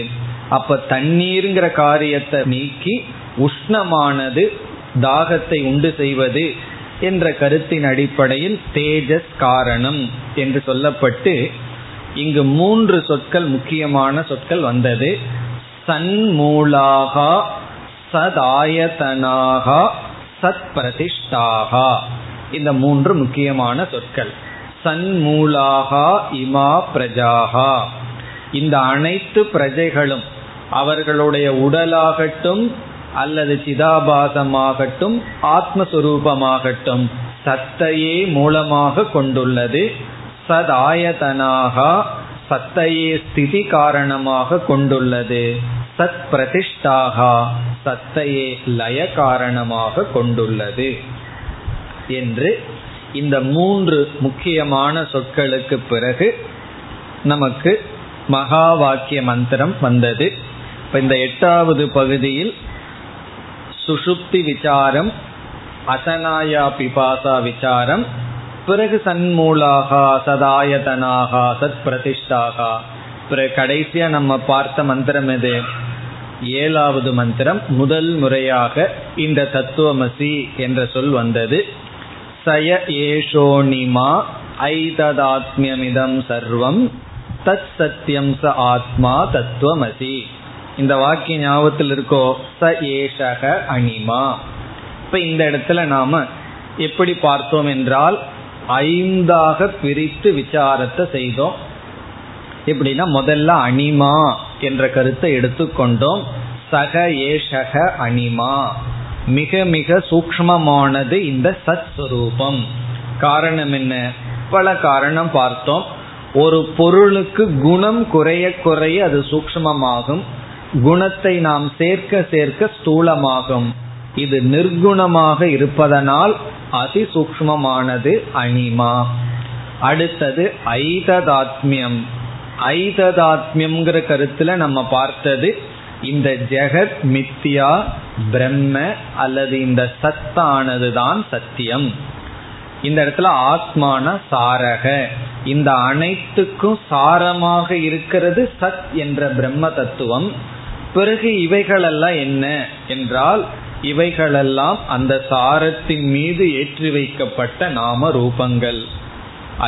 அப்ப தண்ணீர்ங்கிற காரியத்தை நீக்கி உஷ்ணமானது தாகத்தை உண்டு செய்வது என்ற கருத்தின் அடிப்படையில் தேஜஸ் காரணம் என்று சொல்லப்பட்டு, இங்கு மூன்று சொற்கள், முக்கியமான சொற்கள் வந்தது. சன்மூலாகா, சதாயதனாகா, சத் பிரதிஷ்டாகா. இந்த மூன்று முக்கியமான சொற்கள். சன்மூலாகா இமா பிரஜாகா, இந்த அனைத்து பிரஜைகளும் அவர்களுடைய உடலாகட்டும் அல்லது சிதாபாசமாகட்டும் ஆத்மஸ்வரூபமாகட்டும் சத்தையே மூலமாக கொண்டுள்ளது. சதாயதனாக சத்தையே ஸ்திதி காரணமாக கொண்டுள்ளது. சத் பிரதிஷ்டாகா சத்தையே லய காரணமாக கொண்டுள்ளது என்று இந்த மூன்று முக்கியமான சொற்களுக்கு பிறகு நமக்கு மகா வாக்கிய மந்திரம் வந்தது. இப்போ இந்த எட்டாவது பகுதியில் சுஷுப்தி விசாரம், அசனாயா பிபாசா விசாரம், பிறகு சன்மூலாகா சதாயதனாகா சத் பிரதிஷ்டாகா, பிறகு கடைசியா நம்ம பார்த்த மந்திரம் எது? ஏழாவது மந்திரம். முதல் முறையாக இந்த தத்துவமசி என்ற சொல் வந்தது. சய ஏஷோனிமா ஐததாத்மியமிதம் சர்வம் தத் சத்யம் ச ஆத்மா தத்துவமசி. இந்த வாக்கிய ஞாபகத்தில் இருக்கோ? ச ஏஷக அனிமா. இப்ப இந்த இடத்துல நாம எப்படி பார்த்தோம் என்றால், ஐந்தாக பிரித்து விசாரத்தை செய்தோம். எப்படின்னா, முதல்ல அனிமா என்ற கருத்தை எடுத்துக்கொண்டோம். சக ஏஷக அனிமா, மிக மிக சூக்ஷ்மமானது இந்த சத் சுரூபம். காரணம் என்ன? பல காரணம் பார்த்தோம். ஒரு பொருளுக்கு குணம் குறைய குறைய அது சூக்ஷ்மமாகும். குணத்தை நாம் சேர்க்க சேர்க்க ஸ்தூலமாகும். இது நிர்குணமாக இருப்பதனால் அதி சூக்ஷ்மமானது அனிமா. அடுத்தது ஐததாத்மியம். ஐததாத்மியம்ங்கிற கருத்துல நம்ம பார்த்தது, இந்த ஜெகத் மித்யா பிரம்ம அல்லது இந்த சத்தானதுதான் சத்தியம். இந்த இடத்துல ஆத்மான சாரக, இந்த அனைத்துக்கும் சாரமாக இருக்கிறது சத் என்ற பிரம்ம தத்துவம். பிறகு இவைகளெல்லாம் என்ன என்றால், இவைகளெல்லாம் அந்த சாரத்தின் மீது ஏற்றி வைக்கப்பட்ட நாம ரூபங்கள்.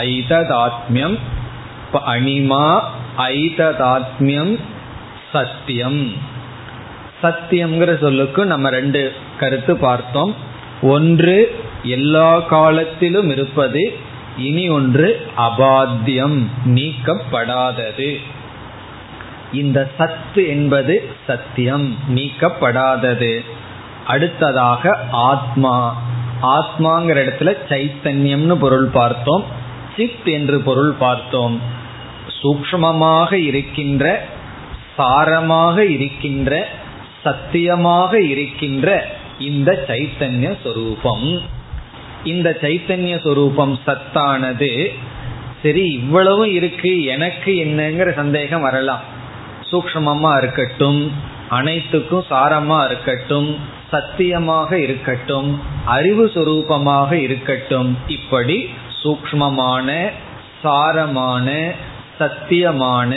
ஐததாத்மியம் அனிமா, ஐததாத்மியம் சத்தியம். சத்தியம்ங்கிற சொல்லுக்கு நம்ம ரெண்டு கருத்து பார்த்தோம். ஒன்று எல்லா காலத்திலும் இருப்பது, இனி ஒன்று அபாத்தியம், நீக்கப்படாதது. இந்த சத்து என்பது சத்தியம், நீக்கப்படாதது. அடுத்ததாக ஆத்மா. ஆத்மாங்கிற இடத்துல சைத்தன்யம்னு பொருள் பார்த்தோம், சித் என்று பொருள் பார்த்தோம். சூக்ஷ்மமாக இருக்கின்ற, சாரமாக இருக்கின்ற, சத்தியமாக இருக்கின்ற இந்த சைத்தன்ய சொரூபம். இந்த சைத்தன்ய சொரூபம் சத்தானது. சரி, இவ்வளவு இருக்கு, எனக்கு என்னங்கிற சந்தேகம் வரலாம். சூக்ஷ்மமா இருக்கட்டும், அனைத்துக்கும் சாரமா இருக்கட்டும், சத்தியமாக இருக்கட்டும், அறிவு சுரூபமாக இருக்கட்டும். இப்படி சூக்ஷ்மமான, சாரமான, சத்தியமான,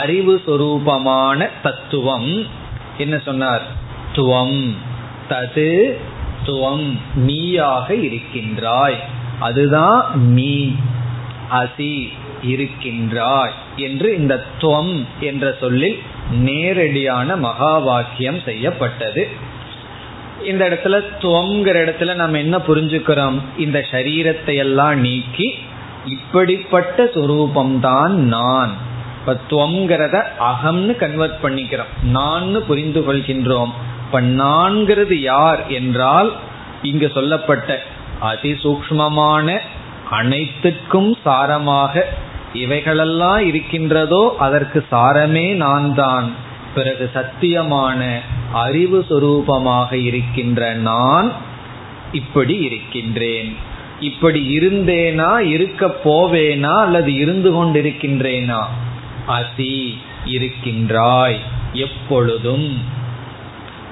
அறிவு சுரூபமான தத்துவம் என்ன சொன்னார்? துவம் தது துவம், நீயாக இருக்கின்றாய். அதுதான் நீ, அசி, இருக்கின்றாய் என்று இந்த துவம் என்ற சொல்லில் நேரடியான மகா வாக்கியம் செய்யப்பட்டது. இந்த இடத்துல துவம்ங்கிற இடத்துல நம்ம என்ன புரிஞ்சுக்கிறோம்? இந்த சரீரத்தை எல்லாம் நீக்கி இப்படிப்பட்ட சொரூபம்தான் நான். இப்ப துவம்ங்கிறத அகம்னு கன்வெர்ட் பண்ணிக்கிறோம், நான்னு புரிந்து கொள்கின்றோம். இப்ப நான்கிறது யார் என்றால் இங்கு சொல்லப்பட்ட அதிசூக்ஷ்மமான, அனைத்துக்கும் சாரமாக இவைகளெல்லாம் இருக்கின்றதோ அதற்கு சாரமே நான் தான். பிறகு சத்தியமான அறிவு சுரூபமாக இருக்கின்ற நான் இப்படி இருக்கின்றேன். இப்படி இருந்தேனா, இருக்க போவேனா, அல்லது இருந்து கொண்டிருக்கின்றேனா? அசி, இருக்கின்றாய். எப்பொழுதும்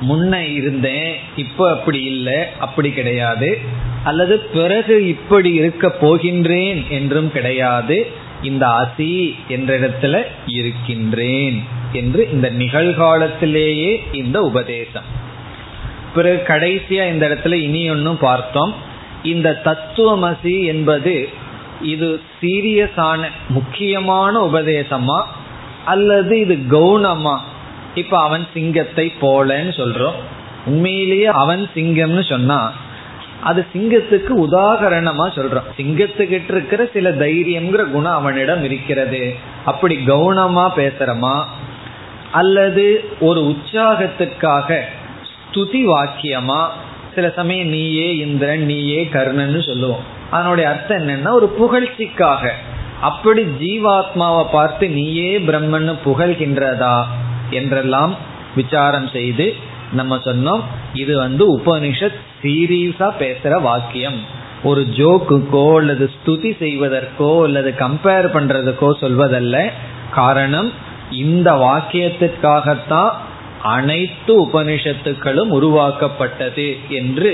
முன்ன இருந்தேன், இப்ப அப்படி இல்லை, அப்படி கிடையாது. அல்லது பிறகு இப்படி இருக்க போகின்றேன் என்றும் கிடையாது. இந்த அசி என்ற இடத்துல இருக்கின்றேன் என்று இந்த நிகழ்காலத்திலேயே இந்த உபதேசம். பிறகு கடைசியா இந்த இடத்துல இனி ஒன்னும் பார்த்தோம். இந்த தத்துவமசி என்பது இது சீரியஸான முக்கியமான உபதேசமா அல்லது இது கவுனமா? இப்ப அவன் சிங்கத்தை போலன்னு சொல்றோம். உண்மையிலேயே அவன் சிங்கம்னு சொன்னா அது சிங்கத்துக்கு உதாரணமா சொல்றான். சிங்கத்துக்கிட்ட இருக்கிற சில தைரியம்ங்கிற குணம் அவனிடம் இருக்கிறது. அப்படி கவுனமா பேசுறமா அல்லது ஒரு உற்சாகத்துக்காக ஸ்துதி வாக்கியமா? சில சமயம் நீயே இந்திரன், நீயே கர்ணன்னு சொல்லுவோம். அதனுடைய அர்த்தம் என்னன்னா ஒரு புகழ்ச்சிக்காக. அப்படி ஜீவாத்மாவை பார்த்து நீயே பிரம்மன்னு புகழ்கின்றதா என்றெல்லாம் விசாரம் செய்து நம்ம சொன்னோம், இது உபனிஷத் சீரியஸா பேசுற வாக்கியம். ஒரு ஜோக்குக்கோ அல்லது ஸ்துதி செய்வதற்கோ அல்லது கம்பேர் பண்றதுக்கோ சொல்வதல்ல. காரணம், இந்த வாக்கியத்துக்காகத்தான் அனைத்து உபனிஷத்துக்களும் உருவாக்கப்பட்டது என்று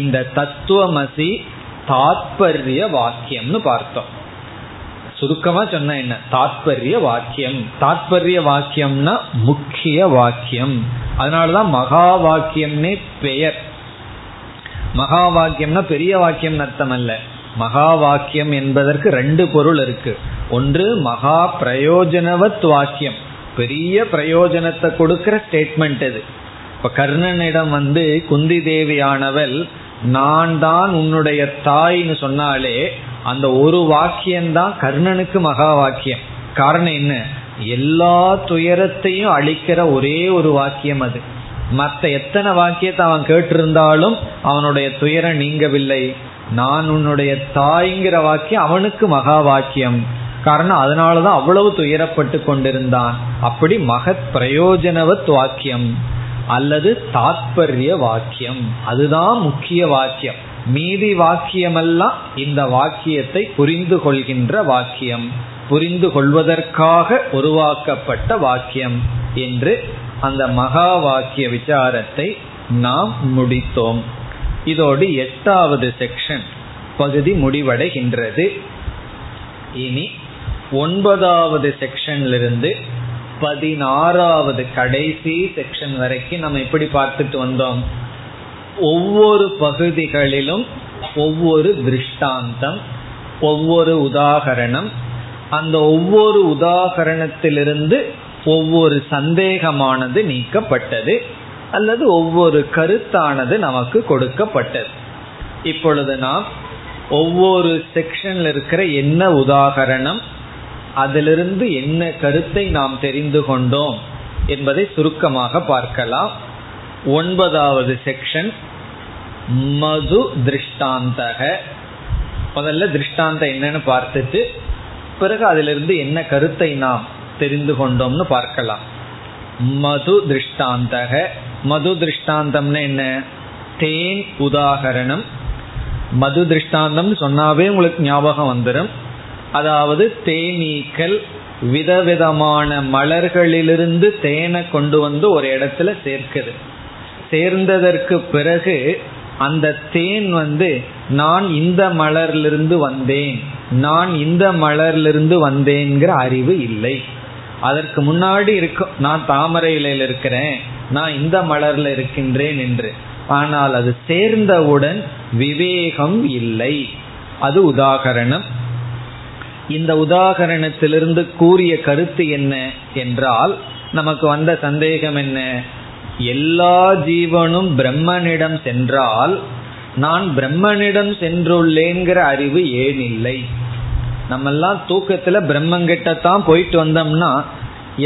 இந்த தத்துவமசி தாத்பர்ய வாக்கியம்னு பார்த்தோம். சுருக்கமா சொன்ன என்ன? தாத்பர்ய வாக்கியம். தாத்பர்ய வாக்கியம்னா முக்கிய வாக்கியம். அதனாலதான் மகா வாக்கியம்னே பெயர். மகா வாக்கியம்னா பெரிய வாக்கியம் அர்த்தம் அல்ல. மகா வாக்கியம் என்பதற்கு ரெண்டு பொருள் இருக்கு. ஒன்று மகா பிரயோஜனவத் வாக்கியம், பெரிய பிரயோஜனத்தை கொடுக்கிற ஸ்டேட்மெண்ட். இது இப்ப கர்ணனிடம் குந்தி தேவியானவள் நான் தான் உன்னுடைய தாய்ன்னு சொன்னாலே அந்த ஒரு வாக்கியம்தான் கர்ணனுக்கு மகா வாக்கியம். காரணம் என்ன? எல்லா துயரத்தையும் அழிக்கிற ஒரே ஒரு வாக்கியம் அது. மற்ற எத்தனை வாக்கியத்தை அவன் கேட்டிருந்தாலும் அவனுடைய துயரம் நீங்கவில்லை. நான் உன்னுடைய தாய்ங்கிற வாக்கியம் அவனுக்கு மகா வாக்கியம். காரணம், அதனாலதான் அவ்வளவு துயரப்பட்டு கொண்டிருந்தான். அப்படி மகத் பிரயோஜனவத் வாக்கியம் அல்லது தாத்பர்ய வாக்கியம் அதுதான் முக்கிய வாக்கியம். மீதி வாக்கியமெல்லாம் இந்த வாக்கியத்தை புரிந்து கொள்கின்ற வாக்கியம், புரிந்து கொள்வதற்காக உருவாக்கப்பட்ட வாக்கியம் என்று அந்த மகா வாக்கிய விசாரத்தை நாம் முடித்தோம். இதோடு 8வது செக்ஷன் பகுதி முடிவடைகின்றது. இனி 9வது செக்ஷன்லிருந்து 16வது கடைசி செக்ஷன் வரைக்கும் நம்ம எப்படி பார்த்துட்டு வந்தோம்? ஒவ்வொரு பகுதிகளிலும் ஒவ்வொரு திருஷ்டாந்தம், ஒவ்வொரு உதாகரணம், அந்த ஒவ்வொரு உதாகரணத்திலிருந்து ஒவ்வொரு சந்தேகமானது நீக்கப்பட்டது அல்லது ஒவ்வொரு கருத்தானது நமக்கு கொடுக்கப்பட்டது. இப்பொழுது நாம் ஒவ்வொரு செக்ஷன்ல இருக்கிற என்ன உதாகரணம், அதிலிருந்து என்ன கருத்தை நாம் தெரிந்து கொண்டோம் என்பதை சுருக்கமாக பார்க்கலாம். 9வது செக்ஷன் மது திருஷ்டாந்தக. முதல்ல திருஷ்டாந்தம் என்னன்னு பார்த்துட்டு பிறகு அதிலிருந்து என்ன கருத்தை நாம் தெரிந்து கொண்டோம்னு பார்க்கலாம். மது திருஷ்டாந்தக. மது திருஷ்டாந்தம்னு என்ன? தேன் உதாகரணம். மது திருஷ்டாந்தம் சொன்னாவே உங்களுக்கு ஞாபகம் வந்துடும். அதாவது தேனீக்கள் விதவிதமான மலர்களிலிருந்து தேனை கொண்டு வந்து ஒரு இடத்துல சேர்க்குது. சேர்ந்ததற்கு பிறகு அந்த தேன் வந்து நான் இந்த மலர்லிருந்து வந்தேன், நான் இந்த மலர்லிருந்து வந்தேன்கிற அறிவு இல்லை. அதற்கு முன்னாடி இருக்கும் நான் தாமரை இலையில இருக்கிறேன், நான் இந்த மலர்ல இருக்கின்றேன் என்று. ஆனால் அது சேர்ந்தவுடன் விவேகம் இல்லை. அது உதாகரணம். இந்த உதாகரணத்திலிருந்து கூறிய கருத்து என்ன என்றால், நமக்கு வந்த சந்தேகம் என்ன, எல்லா ஜீவனும் பிரம்மனிடம் சென்றால் நான் பிரம்மனிடம் சென்றுள்ளேங்கிற அறிவு ஏன் இல்லை? நம்மெல்லாம் தூக்கத்துல பிரம்மங்கிட்டத்தான் போயிட்டு வந்தோம்னா,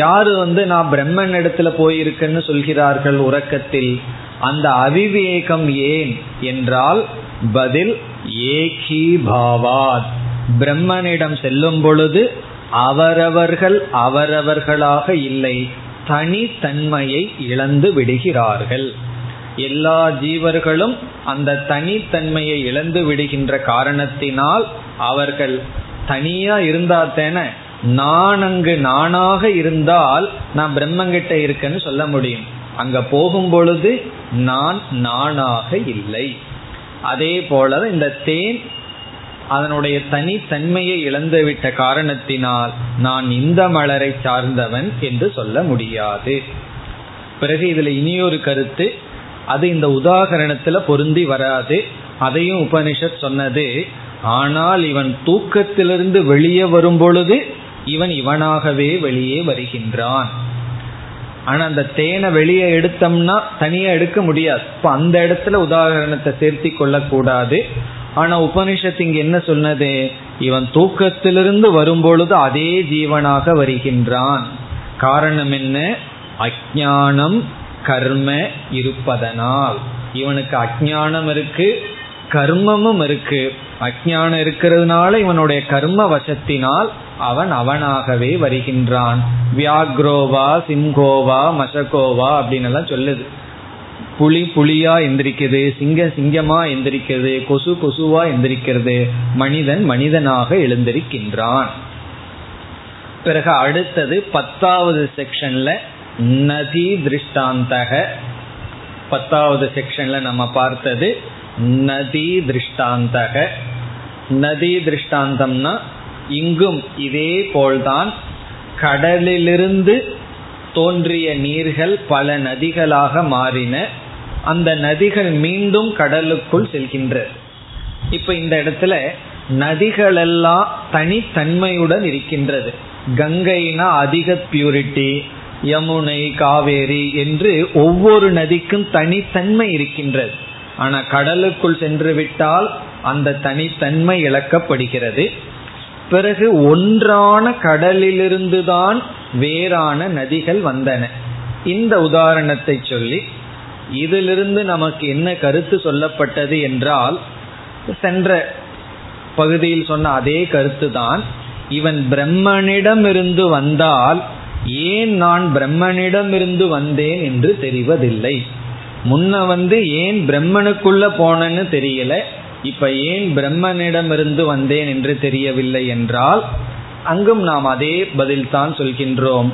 யாரு வந்து நான் பிரம்மன் இடத்துல போயிருக்குன்னு சொல்கிறார்கள் உறக்கத்தில்? அந்த அவிவேகம் ஏன் என்றால், பதில் ஏகி பாவாத். பிரம்மனிடம் செல்லும் பொழுது அவரவர்கள் அவரவர்களாக இல்லை, தனித்தன்மையை இழந்து விடுகிறார்கள். எல்லா ஜீவர்களும் அந்த தனித்தன்மையை இழந்து விடுகின்ற காரணத்தினால் அவர்கள் தனியா இருந்தாத்தேன, நான் அங்கு நானாக இருந்தால் நான் பிரம்மங்கிட்ட இருக்கேன்னு சொல்ல முடியும். அங்க போகும் பொழுது நான் நானாக இல்லை. அதே போல இந்த தேன் அதனுடைய தனித்தன்மையை இழந்துவிட்ட காரணத்தினால் நான் இந்த மலரை சார்ந்தவன் என்று சொல்ல முடியாது. பிறகு இதுல இனியொரு கருத்து, அது இந்த உதாகரணத்துல பொருந்தி வராது, அதையும் உபனிஷத் சொன்னது. ஆனால் இவன் தூக்கத்திலிருந்து வெளியே வரும் பொழுது இவன் இவனாகவே வெளியே வருகின்றான். ஆனா அந்த தேனை வெளியே எடுத்தோம்னா தனியா எடுக்க முடியாது. இப்ப அந்த இடத்துல உதாகரணத்தை சேர்த்தி கொள்ள கூடாது. ஆனா உபனிஷத்து இங்க என்ன சொன்னது, இவன் தூக்கத்திலிருந்து வரும்பொழுது அதே ஜீவனாக வருகின்றான். காரணம் என்ன, அஜ்ஞானம் கர்ம இருப்பதனால். இவனுக்கு அஜ்ஞானம் இருக்கு, கர்மமும் இருக்கு. அஜ்ஞானம் இருக்கிறதுனால இவனுடைய கர்ம வசத்தினால் அவன் அவனாகவே வருகின்றான். வியாக்ரோவா சிங்கோவா மசகோவா அப்படின்னு எல்லாம் சொல்லுது. புலி புலியா எந்திரிக்குது, சிங்கம் சிங்கமா எந்திரிக்கிறது, கொசு கொசுவா எந்திரிக்கிறது, மனிதன் மனிதனாக எழுந்திருக்கின்றான். பிறகு அடுத்தது 10வது செக்ஷன்ல நதி திருஷ்டாந்தக. 10வது செக்ஷன்ல நம்ம பார்த்தது நதி திருஷ்டாந்தக. நதி திருஷ்டாந்தம்னா இங்கும் இதே போல்தான். கடலிலிருந்து தோன்றிய நீர்கள் பல நதிகளாக மாறின. அந்த நதிகள் மீண்டும் கடலுக்குள் செல்கின்றது. இப்ப இந்த இடத்துல நதிகளெல்லாம் தனித்தன்மையுடன் இருக்கின்றது. கங்கைனா அதிக பியூரிட்டி, யமுனை காவேரி என்று ஒவ்வொரு நதிக்கும் தனித்தன்மை இருக்கின்றது. ஆனா கடலுக்குள் சென்று விட்டால் அந்த தனித்தன்மை இழக்கப்படுகிறது. பிறகு ஒன்றான கடலிலிருந்துதான் வேறான நதிகள் வந்தன. இந்த உதாரணத்தை சொல்லி இதிலிருந்து நமக்கு என்ன கருத்து சொல்லப்பட்டது என்றால், சென்ற பகுதியில் சொன்ன அதே கருத்து தான். இவன் பிரம்மனிடமிருந்து வந்தால் ஏன் நான் பிரம்மனிடமிருந்து வந்தேன் என்று தெரிவதில்லை. முன்ன வந்து ஏன் பிரம்மனுக்குள்ள போனேன்னு தெரியல, இப்ப ஏன் பிரம்மனிடமிருந்து வந்தேன் என்று தெரியவில்லை என்றால், அங்கும் நாம் அதே பதில் தான் சொல்கின்றோம்.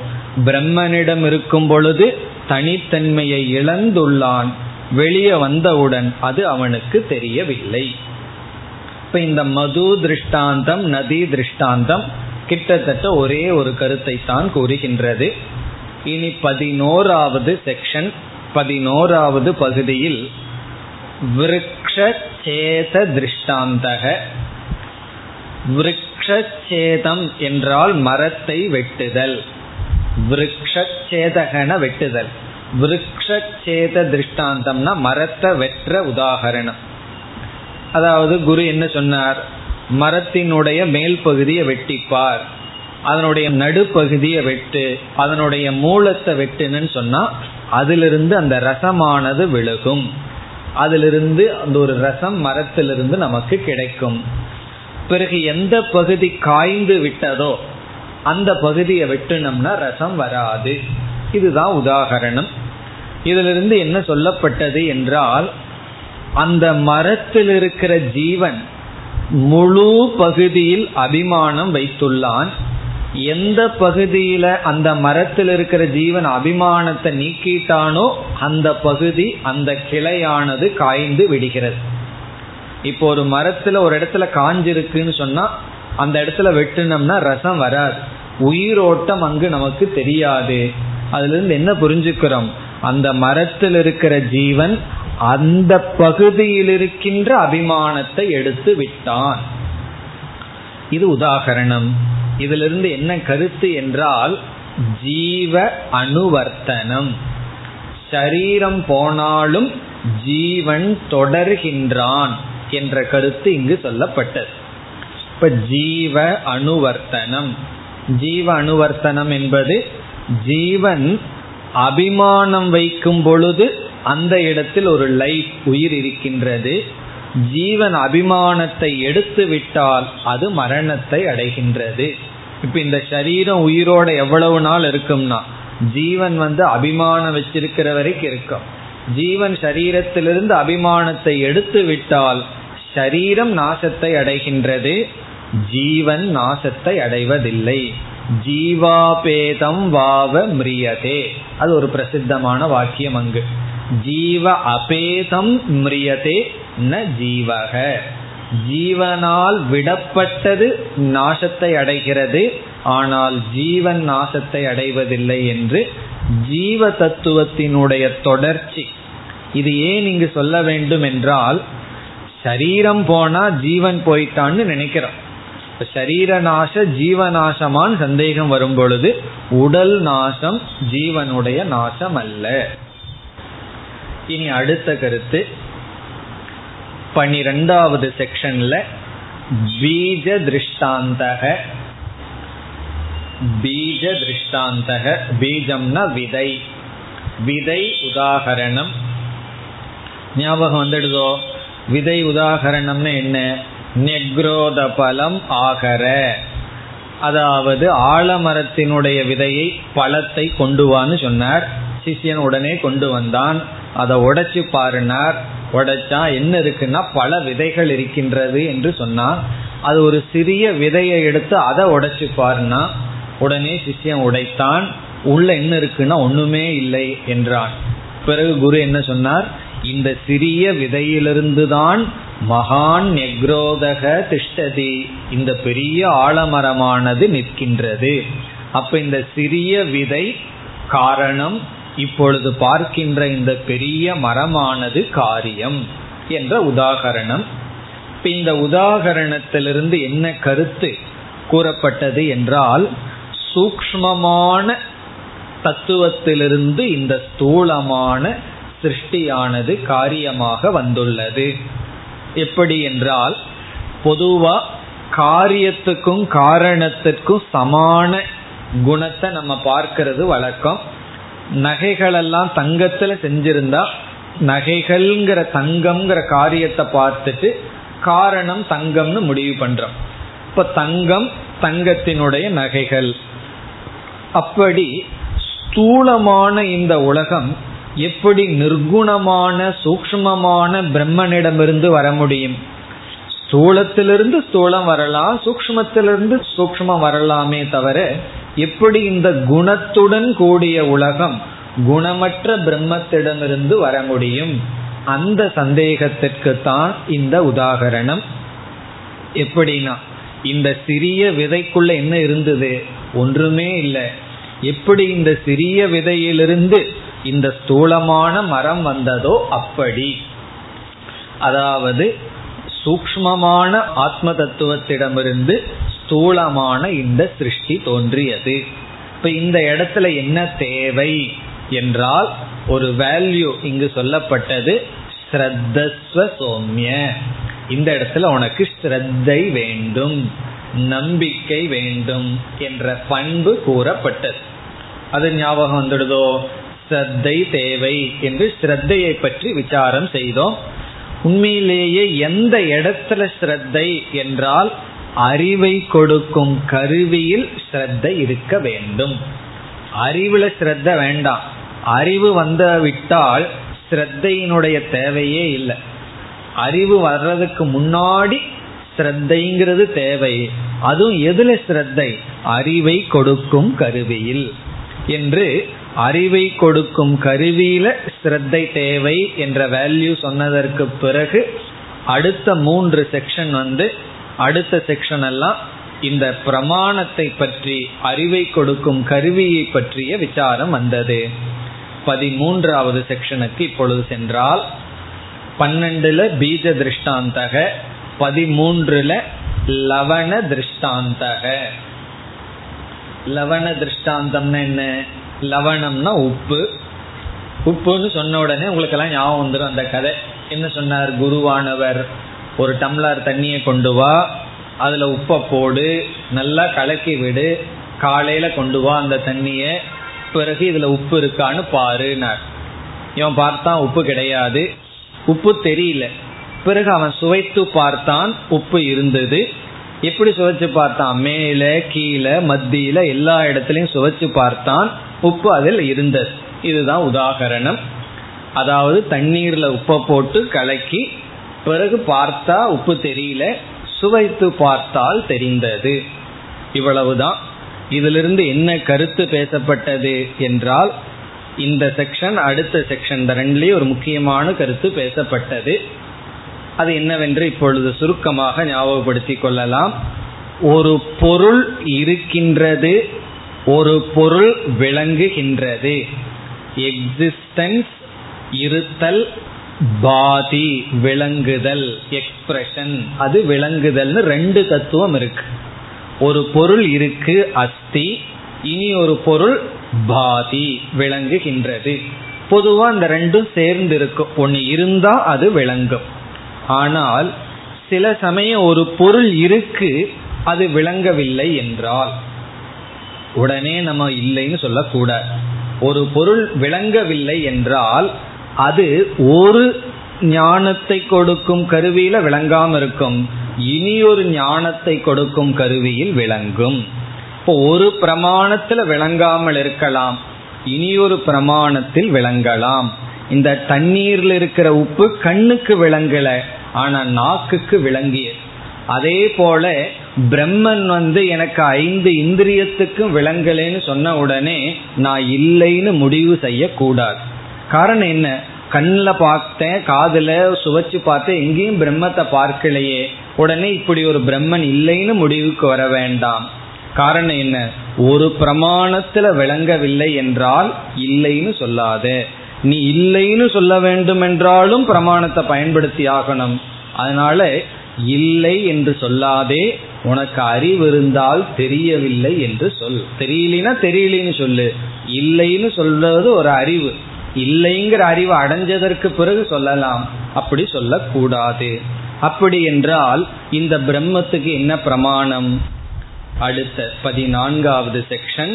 பிரம்மனிடம் இருக்கும் பொழுது தனித்தன்மையை இழந்துள்ளான், வெளியே வந்தவுடன் அது அவனுக்கு தெரியவில்லை. இப்ப இந்த மது திருஷ்டாந்தம் நதி திருஷ்டாந்தம் கிட்டத்தட்ட ஒரே ஒரு கருத்தை தான் கூறுகின்றது. இனி 11வது செக்ஷன் 11வது பகுதியில் விருக்ஷேத திருஷ்டாந்தக. விருக்ஷேதம் என்றால் மரத்தை வெட்டுதல். விருக்ஷேதகன வெட்டுதல். விருக்ஷேத திருஷ்டாந்தம்னா மரத்தை வெற்ற உதாகரணம். அதாவது குரு என்ன சொன்னார், மரத்தினுடைய மேல் பகுதியை வெட்டிப்பார், அதனுடைய நடுப்பகுதியை வெட்டு, அதனுடைய மூலத்தை வெட்டுன்னு சொன்னா அதிலிருந்து அந்த ரசமானது விழுகும். அதிலிருந்து அந்த ஒரு ரசம் மரத்திலிருந்து நமக்கு கிடைக்கும். பிறகு எந்த பகுதி காய்ந்து விட்டதோ அந்த பகுதியை வெட்டணும்னா ரசம் வராது. இதுதான் உதாகரணம். இதிலிருந்து என்ன சொல்லப்பட்டது என்றால், அந்த மரத்தில் இருக்கிற ஜீவன் முழு பகுதியில் அபிமானம் வைத்துள்ளான். எந்த பகுதியில அந்த மரத்தில் இருக்கிற ஜீவன் அபிமானத்தை நீக்கிட்டானோ அந்த பகுதி, அந்த கிளையானது காய்ந்து விடுகிறது. இப்போ ஒரு மரத்துல ஒரு இடத்துல காஞ்சிருக்குன்னு சொன்னா அந்த இடத்துல வெட்டினோம்னா ரசம் வராது, உயிரோட்டம் அங்கு நமக்கு தெரியாது. அதுல இருந்து என்ன புரிஞ்சுக்கிறோம்? அந்த மரத்தில் இருக்கிற ஜீவன் அந்த பகுதியில் இருக்கின்ற அபிமானத்தை எடுத்து விட்டான். இது உதாகரணம். இதிலிருந்து என்ன கருத்து என்றால், ஜீவ அனுவர்த்தனம், சரீரம் போனாலும் ஜீவன் தொடர்கின்றான் என்ற கருத்து இங்கு சொல்லப்பட்டது. இப்ப ஜீவ அனுவர்த்தனம், ஜீவ அனுவர்த்தனம் என்பது ஜீவன் அபிமானம் வைக்கும் பொழுது அந்த இடத்தில் ஒரு லைஃப், உயிர் இருக்கின்றது. ஜீவன் அபிமானத்தை எடுத்து விட்டால் அது மரணத்தை அடைகின்றது. இப்ப இந்த சரீரம் உயிரோட எவ்வளவு நாள் இருக்கும்னா, ஜீவன் அபிமானம் வச்சிருக்கிற வரைக்கும் இருக்கும். ஜீவன் சரீரத்திலிருந்து அபிமானத்தை எடுத்து விட்டால் சரீரம் நாசத்தை அடைகின்றது, ஜீவன் நாசத்தை அடைவதில்லை. ஜீவாபேதம் வாவ மிரியதே, அது ஒரு பிரசித்தமான வாக்கியம். அங்கு ஜீவ அபேதம் மிரியதே ந ஜீவக, ஜீவனால் விடப்பட்டது நாசத்தை அடைகிறது, ஆனால் ஜீவன் நாசத்தை அடைவதில்லை என்று ஜீவ தத்துவத்தினுடைய தொடர்ச்சி. இது ஏன் இங்கு சொல்ல வேண்டும் என்றால், சரீரம் போனா ஜீவன் போயிட்டான்னு நினைக்கிறோம். சரீர நாச ஜீவநாசமான் சந்தேகம் வரும் பொழுது உடல் நாசம் ஜீவனுடைய நாசம் அல்ல. இனி அடுத்த கருத்து 12வது செக்ஷன்ல பீஜ திருஷ்டாந்தக. பீஜ திருஷ்டாந்தக, பீஜம்னா விதை, விதை உதாகரணம். ஞாபகம் வந்துடுதோ? விதை உதாகரணம்னு என்ன? நெக்ரோத பலம் ஆகர, அதாவது ஆலமரத்தினுடைய விதையை, பழத்தை கொண்டு வான்னு சொன்னார். சிஷ்யன் உடனே கொண்டு வந்தான். அதை உடைச்சு பாருனார். உடைச்சா என்ன இருக்குன்னா பல விதைகள் இருக்கின்றது என்று சொன்னான். அது ஒரு சிறிய விதையை எடுத்து அதை உடைச்சு பாருனா உடனே சிஷ்யன் உடைத்தான். உள்ள என்ன இருக்குன்னா ஒண்ணுமே இல்லை என்றான். பிறகு குரு என்ன சொன்னார்? இந்த சிறிய விதையிலிருந்துதான் மகான் நெக்ரோதக திஷ்டதி, இந்த பெரிய ஆலமரமானது நிற்கின்றது. அப்ப இந்த சிறிய விதை காரணம், இப்பொழுது பார்க்கின்ற இந்த பெரிய மரமானது காரியம் என்ற உதாகரணம். இந்த உதாகரணத்திலிருந்து என்ன கருத்து கூறப்பட்டது என்றால், சூக்ஷ்மமான தத்துவத்திலிருந்து இந்த ஸ்தூலமான சிருஷ்டியானது காரியமாக வந்துள்ளது. எப்படி என்றால், பொதுவா காரியத்துக்கும் காரணத்திற்கும் சமான குணத்தை நம்ம பார்க்கிறது வழக்கம். நகைகளெல்லாம் தங்கத்துல செஞ்சிருந்தா நகைகள்ங்கிற தங்கம்ங்கிற காரியத்தை பார்த்துட்டு காரணம் தங்கம்னு முடிவு பண்றோம். இப்ப தங்கம் தங்கத்தினுடைய நகைகள். அப்படி ஸ்தூலமான இந்த உலகம் எப்படி நிர்குணமான சூக்ஷ்மமான பிரம்மனிடமிருந்து வர முடியும்? ஸ்தூலத்திலிருந்து ஸ்தூலம் வரலாம், சூக்ஷ்மத்திலிருந்து சூக்ஷ்மம் வரலாமே தவிர, எப்படி இந்த குணத்துடன் கூடிய உலகம் குணமற்ற பிரம்மத்திடமிருந்து வர முடியும்? அந்த சந்தேகத்திற்கு தான் இந்த உதாகரணம். எப்படின்னா, இந்த சிறிய விதைக்குள்ள என்ன இருந்தது? ஒன்றுமே இல்லை. எப்படி இந்த சிறிய விதையிலிருந்து இந்த ஸ்தூலமான மரம் வந்ததோ அப்படி, அதாவது சூக்ஷ்மமான ஆத்ம தத்துவத்திடமிருந்து ஸ்தூலமான இந்த சிருஷ்டி தோன்றியது. இப்ப இந்த இடத்துல என்ன தேவை என்றால், ஒரு வேல்யூ இங்கு சொல்லப்பட்டது, ஸ்ரத்தஸ்வ சௌம்ய. இந்த இடத்துல உனக்கு ஸ்ரத்தை வேண்டும், நம்பிக்கை வேண்டும் என்ற பண்பு கூறப்பட்டது. அது ஞாபகம் வந்துடுதோ? ஸ்ரத்தை தேவை என்று ஸ்ரத்தையை பற்றி விசாரம் செய்தோம். உண்மையிலேயே எந்த இடத்துல ஸ்ரத்தை என்றால், அறிவை கொடுக்கும் கருவியில் ஸ்ரத்தை இருக்க வேண்டும். அறிவுல ஸ்ரத்த வேண்டாம், அறிவு வந்துவிட்டால் ஸ்ரத்தையினுடைய தேவையே இல்லை. அறிவு வர்றதுக்கு முன்னாடி ஸ்ரத்தைங்கிறது தேவை. அதுவும் எதுல ஸ்ரத்தை, அறிவை கொடுக்கும் கருவியில் என்று. அறிவை கொடுக்கும் கருவியில ஸ்ரத்தை தேவை என்ற வேல்யூ சொன்னதற்கு பிறகு அடுத்த 3 செக்ஷன் வந்து, அடுத்த செக்ஷன் எல்லாம் இந்த பிரமாணத்தை பற்றி, அறிவை கொடுக்கும் கருவியை பற்றிய விசாரம் வந்தது. 13வது செக்ஷனுக்கு இப்பொழுது சென்றால், 12ல பீஜ திருஷ்டாந்தக, 13ல லவண திருஷ்டாந்தக. லவண திருஷ்டாந்தம்னா என்ன? லவணம்னா உப்பு. உப்புன்னு சொன்ன உடனே உங்களுக்கு எல்லாம் ஞாபகம் வந்துடும் அந்த கதை. என்ன சொன்னார் குருவானவர்? ஒரு டம்ளர் தண்ணியை கொண்டு வா, அதுல உப்பை போடு, நல்லா கலக்கி விடு, காலையில கொண்டு வா அந்த தண்ணிய, பிறகு இதுல உப்பு இருக்கான்னு பாருனார். இவன் பார்த்தான் உப்பு கிடையாது, உப்பு தெரியல. பிறகு அவன் சுவைத்து பார்த்தான், உப்பு இருந்தது. எப்படி சுவைச்சு பார்த்தான்? மேல கீழே மத்தியில எல்லா இடத்துலயும் சுவைச்சு பார்த்தான், உப்பு அதில் இருந்தது. இதுதான் உதாகரணம். அதாவது தண்ணீர்ல உப்பை போட்டு கலக்கி பிறகு பார்த்தா உப்பு தெரியல, சுவைத்து பார்த்தால் தெரிந்தது. இவ்வளவுதான். இதிலிருந்து என்ன கருத்து பேசப்பட்டது என்றால், இந்த செக்ஷன் அடுத்த செக்ஷன் ரெண்டுலேயே ஒரு முக்கியமான கருத்து பேசப்பட்டது. அது என்னவென்று இப்பொழுது சுருக்கமாக ஞாபகப்படுத்திக் கொள்ளலாம். ஒரு பொருள் இருக்கின்றது, ஒரு பொருள் விளங்குகின்றது. எக்ஸிஸ்டன்ஸ், இருத்தல், பாதி விளங்குதல், எக்ஸ்பிரஷன், அது விளங்குதல்னு ரெண்டு தத்துவம் இருக்கு. ஒரு பொருள் இருக்கு, அஸ்தி. இனி ஒரு பொருள் பாதி, விளங்குகின்றது. பொதுவா அந்த ரெண்டும் சேர்ந்து இருக்கும். ஒன்னு இருந்தா அது விளங்கும். ஆனால் சில சமயம் ஒரு பொருள் இருக்கு, அது விளங்கவில்லை என்றால் உடனே நம்ம இல்லைன்னு சொல்லக்கூடாது. ஒரு பொருள் விளங்கவில்லை என்றால் அது ஒரு ஞானத்தை கொடுக்கும் கருவியில விளங்காம இருக்கும், இனி ஒரு ஞானத்தை கொடுக்கும் கருவியில் விளங்கும். இப்போ ஒரு பிரமாணத்துல விளங்காமல் இருக்கலாம், இனி ஒரு பிரமாணத்தில் விளங்கலாம். இந்த தண்ணீர்ல இருக்கிற உப்பு கண்ணுக்கு விளங்கல, ஆனா நாக்குக்கு விளங்கியது. அதே போல பிரம்மன் வந்து எனக்கு 5 இந்திரியத்துக்கும் விளங்கலன்னு சொன்ன உடனே நான் இல்லைன்னு முடிவு செய்யக்கூடாது. காரணம் என்ன? கண்ணில் பார்த்தேன், காதில் சுவைச்சு பார்த்தேன், எங்கேயும் பிரம்மத்தை பார்க்கலையே, உடனே இப்படி ஒரு பிரம்மன் இல்லைன்னு முடிவுக்கு வர வேண்டாம். காரணம் என்ன? ஒரு பிரமாணத்தில் விளங்கவில்லை என்றால் இல்லைன்னு சொல்லாத. நீ இல்லைன்னு சொல்ல வேண்டும் என்றாலும் பிரமாணத்தை பயன்படுத்தி ஆகணும். அதனால இல்லை என்று சொல்லாதே, உனக்கு அறிவு இருந்தால் தெரியவில்லை என்று சொல். தெரியலனா தெரியலன்னு சொல்லு, இல்லைன்னு சொல்றது ஒரு அறிவு. இல்லைங்கிற அறிவு அடைஞ்சதற்கு பிறகு சொல்லலாம், அப்படி சொல்லக்கூடாது. அப்படி என்றால் இந்த பிரம்மத்துக்கு என்ன பிரமாணம்? அடுத்த 14வது செக்ஷன்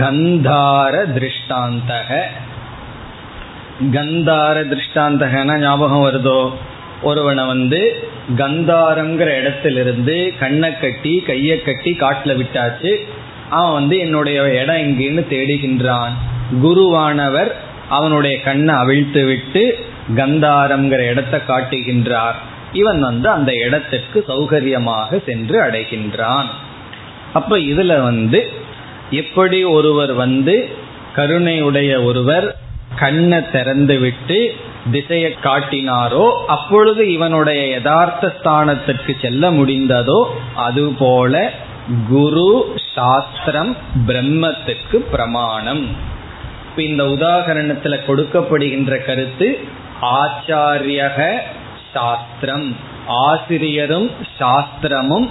கந்தார திருஷ்டாந்தக. கந்தார திருஷ்டாந்தகனா ஞாபகம் வருதோ? ஒருவனை வந்து கந்தாரம்ங்கிற இடத்திலிருந்து கண்ணை கட்டி கையை கட்டி காட்டில் விட்டாச்சு. அவன் வந்து என்னுடைய இடம் எங்கேன்னு தேடுகின்றான். குருவானவர் அவனுடைய கண்ணை அவிழ்த்து விட்டு கந்தாரம்ங்கிற இடத்தை காட்டுகின்றார். இவன் வந்து அந்த இடத்திற்கு சௌகரியமாக சென்று அடைகின்றான். அப்ப இதுல வந்து எப்படி ஒருவர் வந்து கருணையுடைய ஒருவர் கண்ணை திறந்து விட்டு திசையை காட்டினாரோ அப்பொழுது இவனுடைய யதார்த்த ஸ்தானத்திற்கு செல்ல முடிந்ததோ அதுபோல குரு சாஸ்திரம் பிரம்மத்திற்கு பிரமாணம். இந்த உதாகரணத்துல கொடுக்கப்படுகின்ற கருத்து ஆச்சாரியக சாஸ்திரம், ஆசிரியரும் சாஸ்திரமும்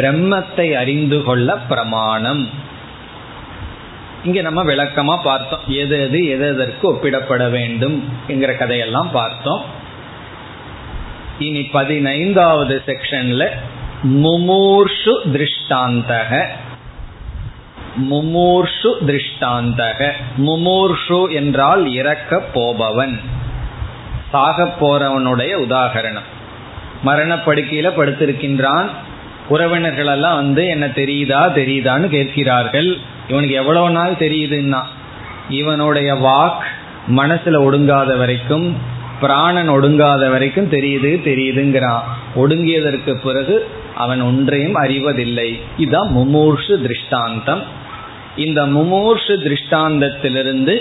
பிரம்மத்தை அறிந்து கொள்ள பிரமாணம். இங்க நம்ம விளக்கமா பார்த்தோம் எது எது எதற்கு ஒப்பிடப்பட வேண்டும் என்கிற கதையெல்லாம் பார்த்தோம். இனி 15வது செக்ஷன்ல முமூர்ஷு திருஷ்டாந்தக. முமூர்ஷு திருஷ்டாந்தக, முமூர்ஷு என்றால் இறக்க போபவன், சாக போறவனுடைய உதாகரணம். மரணப்படுக்கையில படுத்திருக்கின்றான். உறவினர்கள் எல்லாம் வந்து என்ன தெரியுதா தெரியுதான்னு கேட்கிறார்கள். இவனுக்கு எவ்வளவு நாள் தெரியுதுன்னா இவனுடைய வாக்கு மனசுல ஒடுங்காத வரைக்கும், பிராணன் ஒடுங்காத வரைக்கும் தெரியுது தெரியுதுங்கிறான். ஒடுங்கியதற்கு பிறகு அவன் ஒன்றையும் அறிவதில்லை. இதுதான் முமூர்ஷு திருஷ்டாந்தம். இந்த முமூர்ஷு திருஷ்டாந்தத்திலிருந்து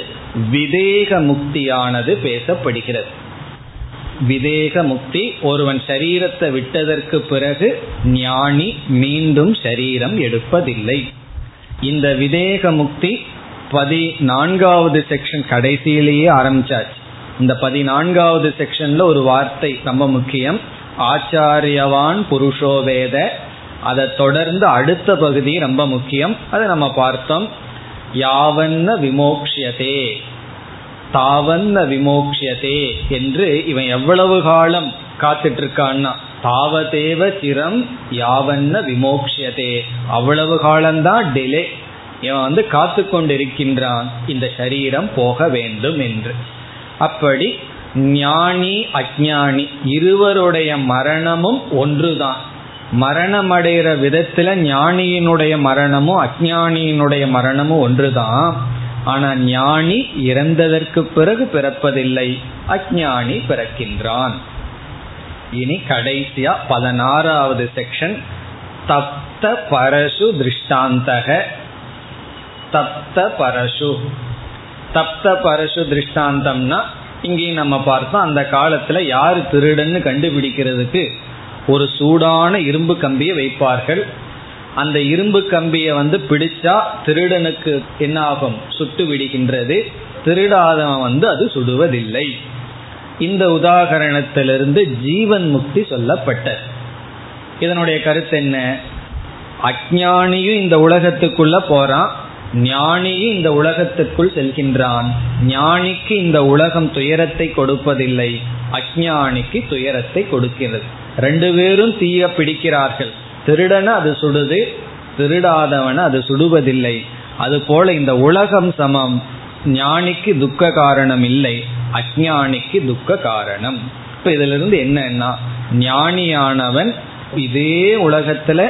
விதேக முக்தியானது பேசப்படுகிறது. விதேக முக்தி, ஒருவன் சரீரத்தை விட்டதற்கு பிறகு ஞானி மீண்டும் சரீரம் எடுப்பதில்லை. இந்த விதேக முக்தி 14வது செக்ஷன் கடைசியிலேயே ஆரம்பிச்சாச்சு. இந்த 14வது செக்ஷன்ல ஒரு வார்த்தை ரொம்ப முக்கியம், ஆச்சாரியவான் புருஷோவேத. அதை தொடர்ந்து அடுத்த பகுதி ரொம்ப முக்கியம், அதை நம்ம பார்த்தோம். யாவன்ன விமோக்ஷியதே தாவன்ன விமோக்ஷியதே என்று இவன் எவ்வளவு காலம் காத்துட்டு இருக்கான்னா தாவதேவ சிரம் யாவன்ன விமோக்ஷியதே, அவ்வளவு காலம்தான் டிலே. இவன் காத்து கொண்டிருக்கின்றான் இந்த சரீரம் போக வேண்டும் என்று. அப்படி ஞானி அஞ்ஞானி இருவருடைய மரணமும் ஒன்றுதான். மரணம் அடைகிற விதத்துல ஞானியினுடைய மரணமும் அஞ்ஞானியினுடைய மரணமும் ஒன்றுதான். ஆனா ஞானி இறந்ததற்கு பிறகு பிறப்பதில்லை, அஞ்ஞானி பிறக்கின்றான். இனி கடைசியா 16வது செக்ஷன் தப்த பரசு திருஷ்டாந்தக. தப்த பரசு, தப்த பரசு திருஷ்டாந்தம்னா இங்கேயும் நம்ம பார்த்தோம், அந்த காலத்துல யாரு திருடன்னு கண்டுபிடிக்கிறதுக்கு ஒரு சூடான இரும்பு கம்பியை வைப்பார்கள். அந்த இரும்பு கம்பியை பிடிச்சா திருடனுக்கு என்ன ஆகும், சுட்டு விடுகின்றது. திருடாதவன் அது சுடுவதில்லை. இந்த உதாகரணத்திலிருந்து ஜீவன் முக்தி சொல்லப்பட்டது. இதனுடைய கருத்து என்ன, அஞ்ஞானியும் இந்த உலகத்துக்குள்ள போறான், ஞானியும் இந்த உலகத்திற்குள் செல்கின்றான். ஞானிக்கு இந்த உலகம் துயரத்தை கொடுப்பதில்லை, அஞ்ஞானிக்கு துயரத்தை கொடுக்கிறது. ரெண்டு பேரும் தீய பிடிக்கிறார்கள். திருடன அது சுடுது, திருடாதவன அது சுடுவதில்லை. அதுபோல இந்த உலகம் சமம், ஞானிக்கு துக்க காரணம் இல்லை, அஞ்ஞானிக்கு துக்க காரணம். இப்ப இதுல இருந்து என்னன்னா, ஞானியானவன் இதே உலகத்துல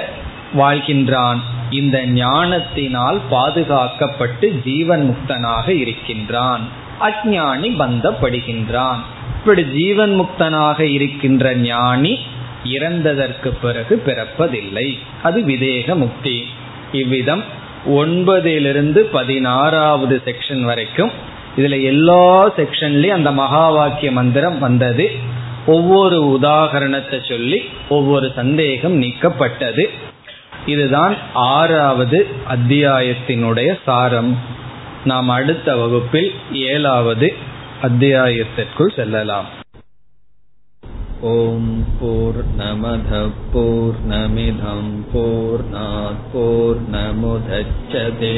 வாழ்கின்றான், இந்த ஞானத்தினால் பாதுகாக்கப்பட்டு ஜீவன் முக்தனாக இருக்கின்றான். அஞ்ஞானி பந்தப்படுகின்றான். இப்படி ஜீவன் முக்தனாக இருக்கின்ற ஞானி இறந்ததற்கு பிறகு பிறப்பதில்லை, அது விதேக முக்தி. இவ்விதம் 9லிருந்து 16வது செக்ஷன் வரைக்கும், இதுல எல்லா செக்ஷன்லயும் அந்த மகா வாக்கிய மந்திரம் வந்தது. ஒவ்வொரு உதாகரணத்தை சொல்லி ஒவ்வொரு சந்தேகம் நீக்கப்பட்டது. இதுதான் 6வது அத்தியாயத்தினுடைய சாரம். நாம் அடுத்த வகுப்பில் 7வது அத்தியாயத்திற்குள் செல்லலாம். ஓம் பூர்ணமத பூர்ணமிதம் பூர்ணாத் பூர்ணமுதச்யதே